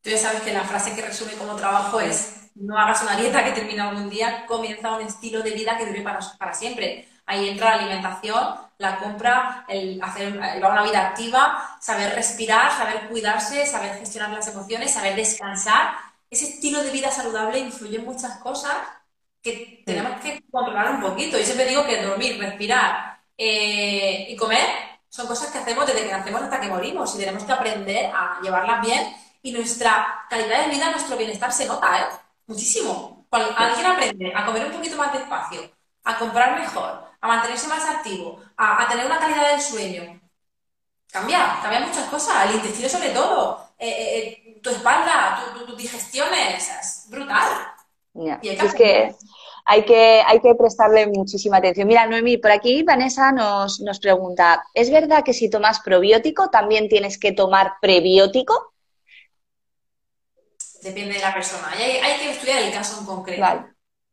Tú ya sabes que la frase que resume como trabajo es no hagas una dieta que termina algún día, comienza un estilo de vida que dure para siempre. Ahí entra la alimentación, la compra, llevar una vida activa, saber respirar, saber cuidarse, saber gestionar las emociones, saber descansar. Ese estilo de vida saludable influye en muchas cosas que tenemos que controlar un poquito. Yo siempre digo que dormir, respirar y comer son cosas que hacemos desde que nacemos hasta que morimos y tenemos que aprender a llevarlas bien. Y nuestra calidad de vida, nuestro bienestar se nota, ¿eh? Muchísimo. Cuando alguien aprende a comer un poquito más despacio, a comprar mejor, a mantenerse más activo, a tener una calidad del sueño, cambia muchas cosas. El intestino sobre todo, tu espalda, tus digestiones, es brutal. Yeah. Y es que hay que prestarle muchísima atención. Mira, Noemí, por aquí Vanessa nos pregunta, ¿es verdad que si tomas probiótico también tienes que tomar prebiótico? Depende de la persona. Hay que estudiar el caso en concreto. Vale.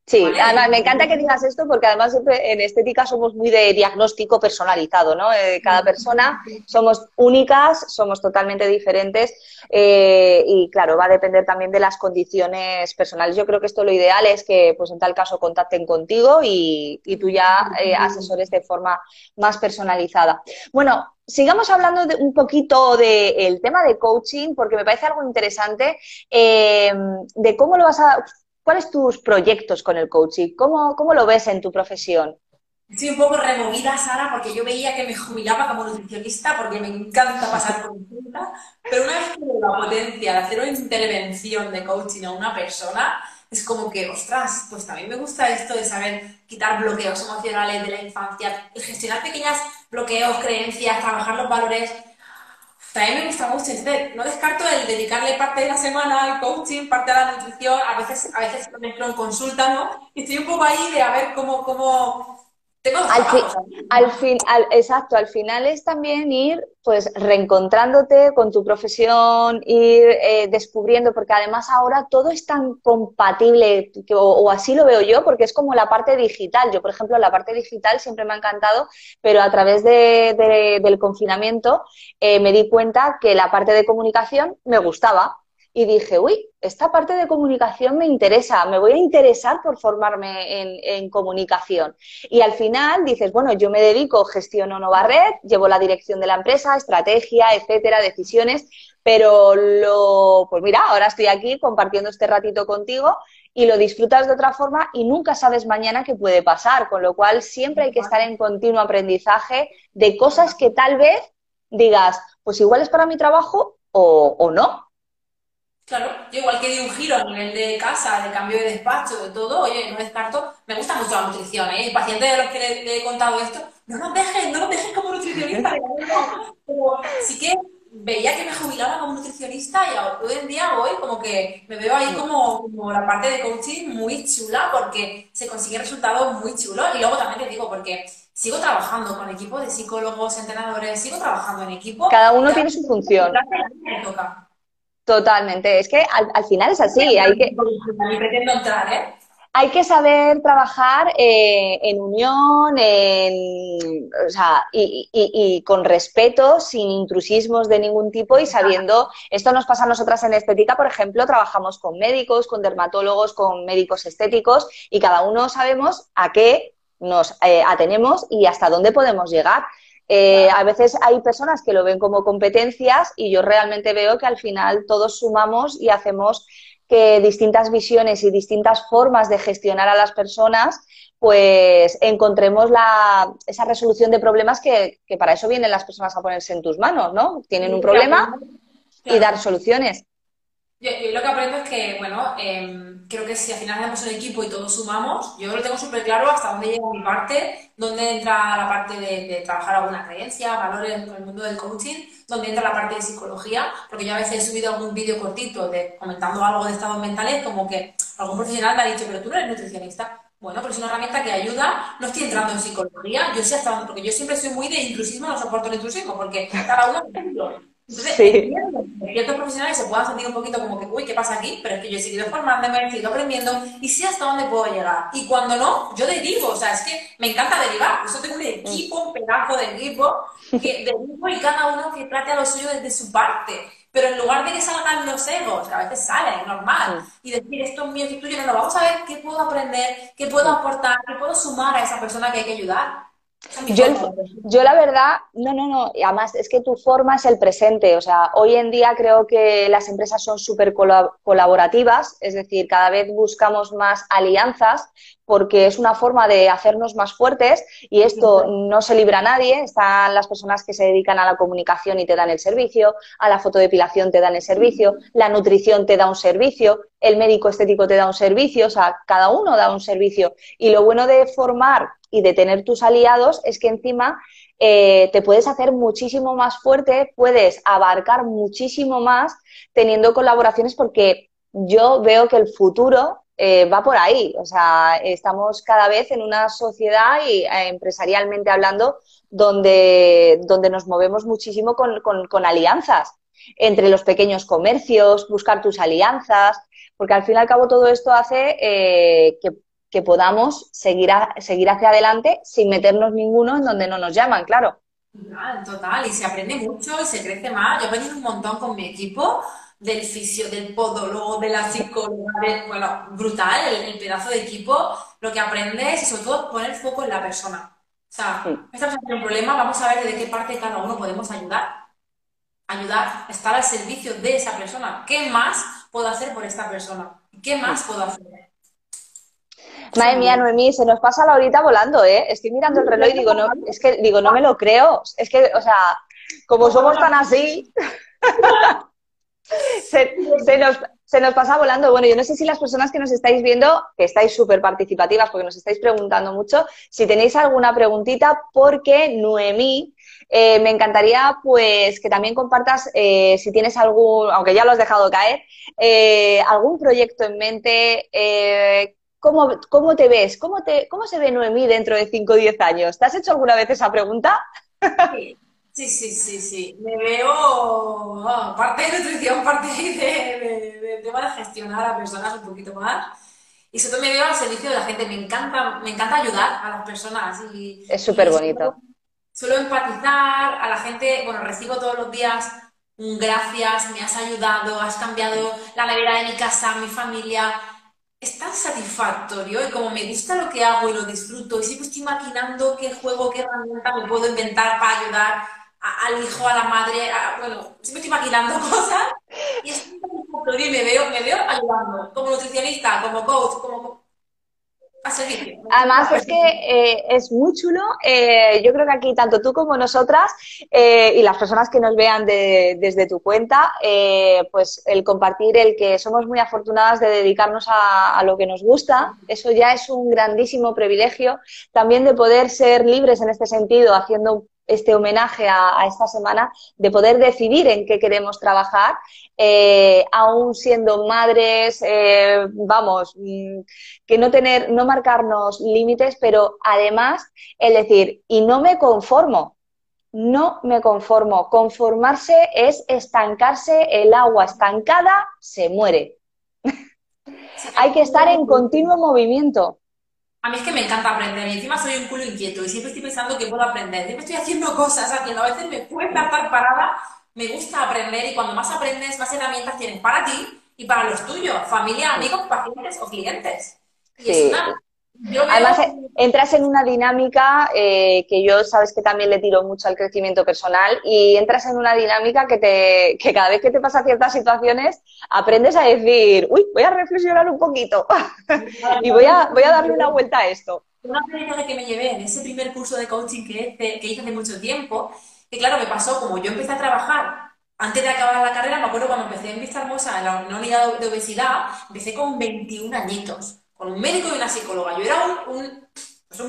Sí, ¿vale? Además me encanta que digas esto porque además siempre en estética somos muy de diagnóstico personalizado, ¿no? Cada persona somos únicas, somos totalmente diferentes y claro, va a depender también de las condiciones personales. Yo creo que esto lo ideal es que pues en tal caso contacten contigo y tú ya asesores de forma más personalizada. Bueno, sigamos hablando un poquito del tema de coaching, porque me parece algo interesante, de cómo lo vas a... ¿Cuáles tus proyectos con el coaching? ¿Cómo lo ves en tu profesión? Estoy un poco removida, Sara, porque yo veía que me jubilaba como nutricionista porque me encanta pasar por consulta, pero una vez que tengo la potencia de hacer una intervención de coaching a una persona, es como que, ostras, pues también me gusta esto de saber quitar bloqueos emocionales de la infancia, gestionar pequeños bloqueos, creencias, trabajar los valores. También me gusta mucho, no descarto el dedicarle parte de la semana al coaching, parte a la nutrición, a veces lo mezclo en consulta, ¿no? Y estoy un poco ahí de a ver cómo Al final es también ir pues reencontrándote con tu profesión, ir descubriendo, porque además ahora todo es tan compatible, o así lo veo yo, porque es como la parte digital. Yo, por ejemplo, la parte digital siempre me ha encantado, pero a través del confinamiento me di cuenta que la parte de comunicación me gustaba. Y dije, uy, esta parte de comunicación me interesa, me voy a interesar por formarme en comunicación. Y al final dices, bueno, yo me dedico, gestiono Novared, llevo la dirección de la empresa, estrategia, etcétera, decisiones, pero pues mira, ahora estoy aquí compartiendo este ratito contigo y lo disfrutas de otra forma y nunca sabes mañana qué puede pasar, con lo cual siempre hay que estar en continuo aprendizaje de cosas que tal vez digas, pues igual es para mi trabajo o no. Claro, yo igual que di un giro a nivel de casa, de cambio de despacho, de todo, oye, no descarto, me gusta mucho la nutrición, ¿eh? El paciente de los que le he contado esto, no nos dejes como nutricionista, pero sí que veía que me jubilaba como nutricionista y hoy en día como que me veo ahí como la parte de coaching muy chula, porque se consiguen resultados muy chulos. Y luego también te digo, porque sigo trabajando con equipos de psicólogos, entrenadores, sigo trabajando en equipo. Cada uno tiene su función. Me toca. Totalmente, es que al final es así, hay que saber trabajar en unión, y con respeto, sin intrusismos de ningún tipo y sabiendo, esto nos pasa a nosotras en estética, por ejemplo, trabajamos con médicos, con dermatólogos, con médicos estéticos y cada uno sabemos a qué nos atenemos y hasta dónde podemos llegar. A veces hay personas que lo ven como competencias y yo realmente veo que al final todos sumamos y hacemos que distintas visiones y distintas formas de gestionar a las personas pues encontremos esa resolución de problemas que para eso vienen las personas a ponerse en tus manos, ¿no? Tienen un problema y dar soluciones. Yo lo que aprendo es que, bueno, creo que si al final hacemos un equipo y todos sumamos, yo lo tengo súper claro hasta dónde llega mi parte, dónde entra la parte de trabajar alguna creencia, valores en el mundo del coaching, dónde entra la parte de psicología, porque yo a veces he subido algún vídeo cortito comentando algo de estados mentales, como que algún profesional me ha dicho, pero tú no eres nutricionista. Bueno, pero es una herramienta que ayuda, no estoy entrando en psicología, yo sé hasta dónde, porque yo siempre soy muy de intrusismo, no soporto el intrusismo, porque cada uno es un... Entonces, ciertos profesionales se puedan sentir un poquito como que, uy, ¿qué pasa aquí? Pero es que yo he seguido formándome, he seguido aprendiendo y sé hasta dónde puedo llegar. Y cuando no, yo derivo, o sea, es que me encanta derivar. Por eso tengo un equipo, un pedazo de equipo, que derivo y cada uno que trate a lo suyo desde su parte. Pero en lugar de que salgan los egos, que a veces salen, es normal, y decir esto es mío, esto es tuyo, no, vamos a ver qué puedo aprender, qué puedo aportar, qué puedo sumar a esa persona que hay que ayudar. Yo la verdad, no, además es que tu forma es el presente, o sea, hoy en día creo que las empresas son súper colaborativas, es decir, cada vez buscamos más alianzas porque es una forma de hacernos más fuertes y esto no se libra a nadie, están las personas que se dedican a la comunicación y te dan el servicio, a la fotodepilación te dan el servicio, la nutrición te da un servicio, el médico estético te da un servicio, o sea, cada uno da un servicio. Y lo bueno de formar y de tener tus aliados es que encima te puedes hacer muchísimo más fuerte, puedes abarcar muchísimo más teniendo colaboraciones porque yo veo que el futuro... va por ahí, o sea, estamos cada vez en una sociedad y empresarialmente hablando donde nos movemos muchísimo con alianzas, entre los pequeños comercios, buscar tus alianzas, porque al fin y al cabo todo esto hace que podamos seguir hacia adelante sin meternos ninguno en donde no nos llaman, claro. Total, y se aprende mucho y se crece más. Yo he aprendido un montón con mi equipo, del fisio, del podólogo, de la psicóloga, bueno, brutal el pedazo de equipo, lo que aprendes y sobre todo poner foco en la persona. O sea, esta persona tiene un problema, vamos a ver de qué parte cada uno podemos ayudar. Ayudar, estar al servicio de esa persona. ¿Qué más puedo hacer por esta persona? ¿Qué más puedo hacer? Madre mía, Noemí, se nos pasa la horita volando, ¿eh? Estoy mirando el reloj y digo, no, es que digo, no me lo creo. Es que, o sea, como somos tan así... Se nos pasa volando. Bueno, yo no sé si las personas que nos estáis viendo, que estáis súper participativas porque nos estáis preguntando mucho, si tenéis alguna preguntita, porque Noemí, me encantaría pues que también compartas si tienes algún, aunque ya lo has dejado caer, algún proyecto en mente ¿Cómo te ves? ¿Cómo se ve Noemí dentro de 5 o 10 años? ¿Te has hecho alguna vez esa pregunta? Sí. Me veo parte de nutrición, parte del tema de gestionar a personas un poquito más. Y sobre todo me veo al servicio de la gente. Me encanta ayudar a las personas. Es súper bonito. Suelo empatizar a la gente. Bueno, recibo todos los días un gracias, me has ayudado, has cambiado la nevera de mi casa, mi familia. Es tan satisfactorio y como me gusta lo que hago y lo disfruto y siempre estoy maquinando qué juego, qué herramienta me puedo inventar para ayudar al hijo, a la madre, bueno, siempre estoy maquinando cosas y es tan satisfactorio y me veo ayudando como nutricionista, como coach, como... Además es que es muy chulo, yo creo que aquí tanto tú como nosotras y las personas que nos vean desde tu cuenta, pues el compartir el que somos muy afortunadas de dedicarnos a lo que nos gusta, eso ya es un grandísimo privilegio, también de poder ser libres en este sentido, haciendo este homenaje a esta semana, de poder decidir en qué queremos trabajar, aún siendo madres, que no marcarnos límites, pero además el decir, y no me conformo, conformarse es estancarse, el agua estancada se muere. Hay que estar en continuo movimiento. A mí es que me encanta aprender, y encima soy un culo inquieto, y siempre estoy pensando que puedo aprender, siempre estoy haciendo cosas, haciendo, a veces me cuesta estar parada, me gusta aprender, y cuando más aprendes, más herramientas tienes para ti y para los tuyos, familia, amigos, pacientes o clientes. Y sí. Es una... Además, entras en una dinámica que yo, sabes que también le tiro mucho al crecimiento personal, y entras en una dinámica que cada vez que te pasa ciertas situaciones aprendes a decir, uy, voy a reflexionar un poquito y voy a darle una vuelta a esto. Una aprendizaje que me llevé en ese primer curso de coaching que hice hace mucho tiempo, que claro, me pasó, como yo empecé a trabajar antes de acabar la carrera, me acuerdo cuando empecé en Vista Hermosa, en la unidad de obesidad, empecé con 21 añitos. Con un médico y una psicóloga. Yo era un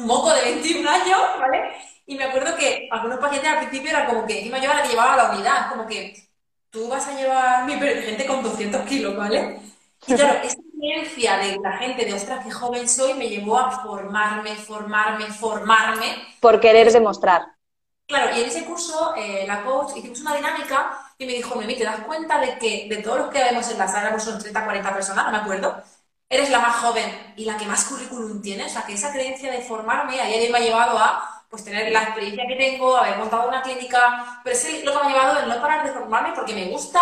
moco de 21 años, ¿vale? Y me acuerdo que algunos pacientes al principio eran como que, encima yo era la que llevaba la unidad, como que tú vas a llevar mi gente con 200 kilos, ¿vale? Y claro, esa experiencia de la gente de, ostras, qué joven soy, me llevó a formarme. Por querer demostrar. Claro, y en ese curso, la coach, hicimos una dinámica y me dijo, Noemí, ¿te das cuenta de que de todos los que vemos en la sala, pues son 30, 40 personas, no me acuerdo? Eres la más joven y la que más currículum tienes, o sea, que esa creencia de formarme a ella me ha llevado a pues, tener la experiencia que tengo, haber montado una clínica, pero es lo que me ha llevado en no parar de formarme porque me gusta,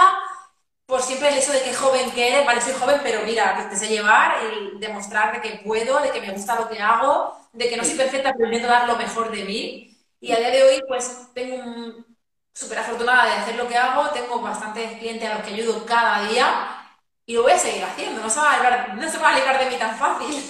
por siempre el hecho de que joven que eres, vale, soy joven, pero mira, que te sé llevar, el demostrar de que puedo, de que me gusta lo que hago, de que no soy perfecta, pero intento dar lo mejor de mí, y a día de hoy pues tengo súper afortunada de hacer lo que hago, tengo bastantes clientes a los que ayudo cada día, y lo voy a seguir haciendo, no se va a librar de mí tan fácil.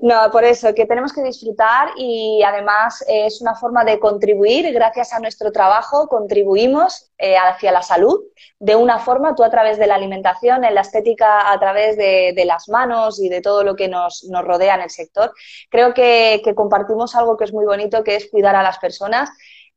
No, por eso, que tenemos que disfrutar y además es una forma de contribuir, gracias a nuestro trabajo contribuimos hacia la salud de una forma, tú a través de la alimentación, en la estética, a través de las manos y de todo lo que nos rodea en el sector. Creo que compartimos algo que es muy bonito, que es cuidar a las personas.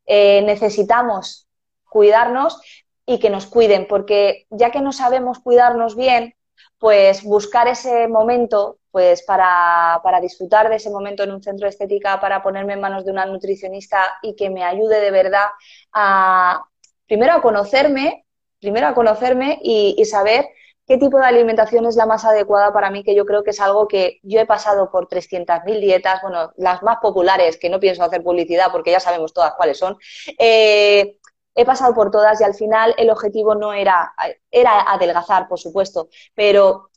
Necesitamos cuidarnos y que nos cuiden, porque ya que no sabemos cuidarnos bien, pues buscar ese momento pues para disfrutar de ese momento en un centro de estética, para ponerme en manos de una nutricionista y que me ayude de verdad a primero a conocerme y saber qué tipo de alimentación es la más adecuada para mí, que yo creo que es algo que yo he pasado por 300.000 dietas, bueno, las más populares, que no pienso hacer publicidad porque ya sabemos todas cuáles son, he pasado por todas y al final el objetivo no era adelgazar, por supuesto, pero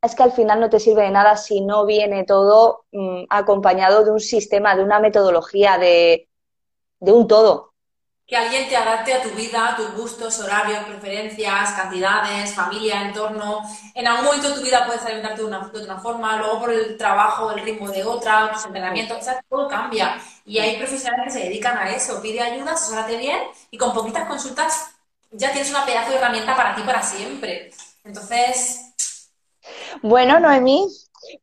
es que al final no te sirve de nada si no viene todo acompañado de un sistema, de una metodología, de un todo. Que alguien te adapte a tu vida, a tus gustos, horarios, preferencias, cantidades, familia, entorno. En algún momento de tu vida puedes alimentarte de una forma, luego por el trabajo, el ritmo de otra, tus entrenamientos, o sea, todo cambia. Y hay profesionales que se dedican a eso. Pide ayuda, asesórate bien y con poquitas consultas ya tienes una pedazo de herramienta para ti para siempre. Entonces... Bueno, Noemí,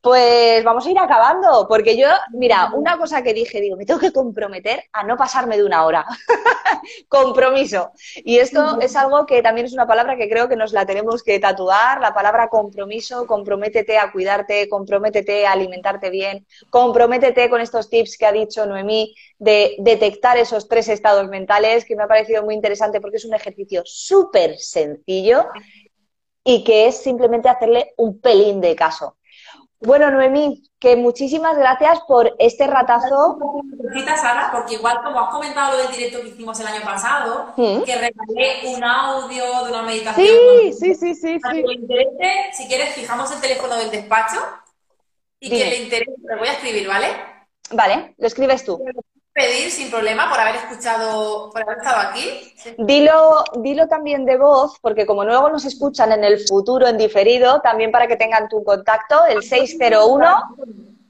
pues vamos a ir acabando, porque yo, mira, una cosa que dije, digo, me tengo que comprometer a no pasarme de una hora. Compromiso. Y esto es algo que también es una palabra que creo que nos la tenemos que tatuar, la palabra compromiso, comprométete a cuidarte, comprométete a alimentarte bien, comprométete con estos tips que ha dicho Noemí de detectar esos 3 estados mentales, que me ha parecido muy interesante porque es un ejercicio súper sencillo y que es simplemente hacerle un pelín de caso. Bueno, Noemí, que muchísimas gracias por este ratazo. Gracias, Sara, porque igual como has comentado lo del directo que hicimos el año pasado, que regalé un audio de una meditación. Sí. Para que le interese, si quieres, fijamos el teléfono del despacho y que le interese, lo voy a escribir, ¿vale? Vale, lo escribes tú. Pedir sin problema por haber escuchado, por haber estado aquí. Dilo también de voz, porque como luego nos escuchan en el futuro en diferido, también para que tengan tu contacto, el 601.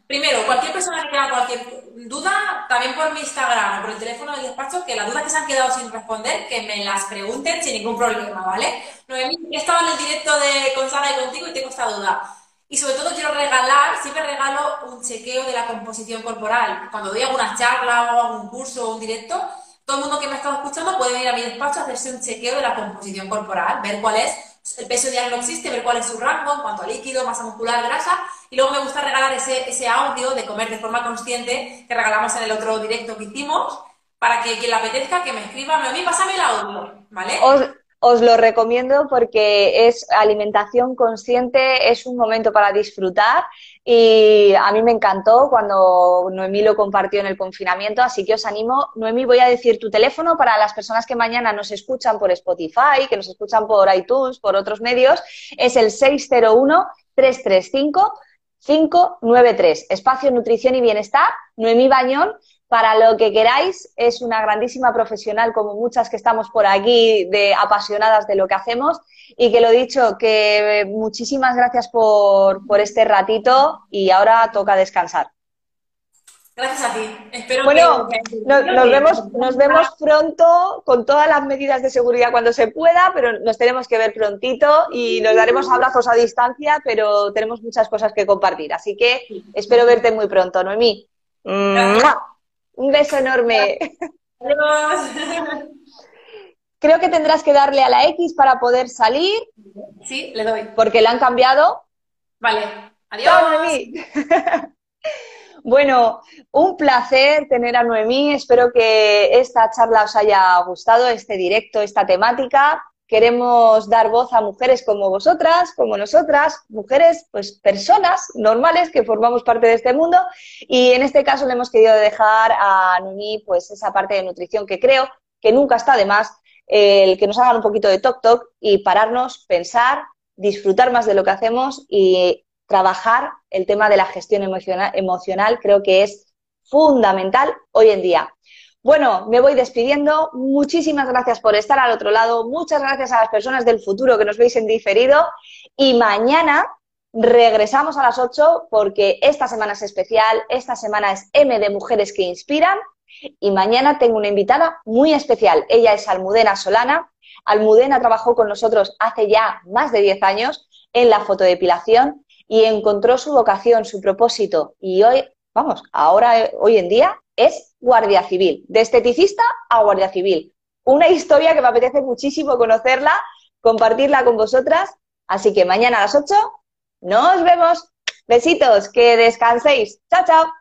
Primero, cualquier persona que tenga cualquier duda, también por mi Instagram o por el teléfono del despacho, que las dudas que se han quedado sin responder, que me las pregunten sin ningún problema, ¿vale? Noemí, he estado en el directo de con Sara y contigo y tengo esta duda. Y sobre todo quiero regalar, siempre regalo un chequeo de la composición corporal. Cuando doy alguna charla o algún curso o un directo, todo el mundo que me ha estado escuchando puede venir a mi despacho a hacerse un chequeo de la composición corporal, ver cuál es el peso ideal que existe, ver cuál es su rango en cuanto a líquido, masa muscular, grasa. Y luego me gusta regalar ese audio de comer de forma consciente que regalamos en el otro directo que hicimos, para que quien le apetezca que me escriba, a mí pásame el audio, ¿vale? Os lo recomiendo porque es alimentación consciente, es un momento para disfrutar y a mí me encantó cuando Noemí lo compartió en el confinamiento, así que os animo. Noemí, voy a decir tu teléfono para las personas que mañana nos escuchan por Spotify, que nos escuchan por iTunes, por otros medios, es el 601-335-593, Espacio Nutrición y Bienestar, Noemí Bañón. Para lo que queráis, es una grandísima profesional, como muchas que estamos por aquí, de apasionadas de lo que hacemos. Y que lo dicho, que muchísimas gracias por este ratito y ahora toca descansar. Gracias a ti. Espero nos vemos pronto con todas las medidas de seguridad cuando se pueda, pero nos tenemos que ver prontito y nos daremos abrazos a distancia, pero tenemos muchas cosas que compartir. Así que espero verte muy pronto, Noemí. Gracias. Un beso enorme. Adiós. Creo que tendrás que darle a la X para poder salir. Sí, le doy. Porque la han cambiado. Vale. Adiós. Noemí. Bueno, un placer tener a Noemí. Espero que esta charla os haya gustado, este directo, esta temática. Queremos dar voz a mujeres como vosotras, como nosotras, mujeres, pues personas normales que formamos parte de este mundo y en este caso le hemos querido dejar a Noemí pues esa parte de nutrición que creo que nunca está de más, el que nos hagan un poquito de toc-toc y pararnos, pensar, disfrutar más de lo que hacemos y trabajar el tema de la gestión emocional creo que es fundamental hoy en día. Bueno, me voy despidiendo. Muchísimas gracias por estar al otro lado. Muchas gracias a las personas del futuro que nos veis en diferido. Y mañana regresamos a las 8 porque esta semana es especial. Esta semana es M de Mujeres que Inspiran. Y mañana tengo una invitada muy especial. Ella es Almudena Solana. Almudena trabajó con nosotros hace ya más de 10 años en la fotodepilación y encontró su vocación, su propósito. Y hoy, hoy en día es guardia civil, de esteticista a guardia civil. Una historia que me apetece muchísimo conocerla, compartirla con vosotras. Así que mañana a las 8 nos vemos. Besitos, que descanséis. Chao, chao.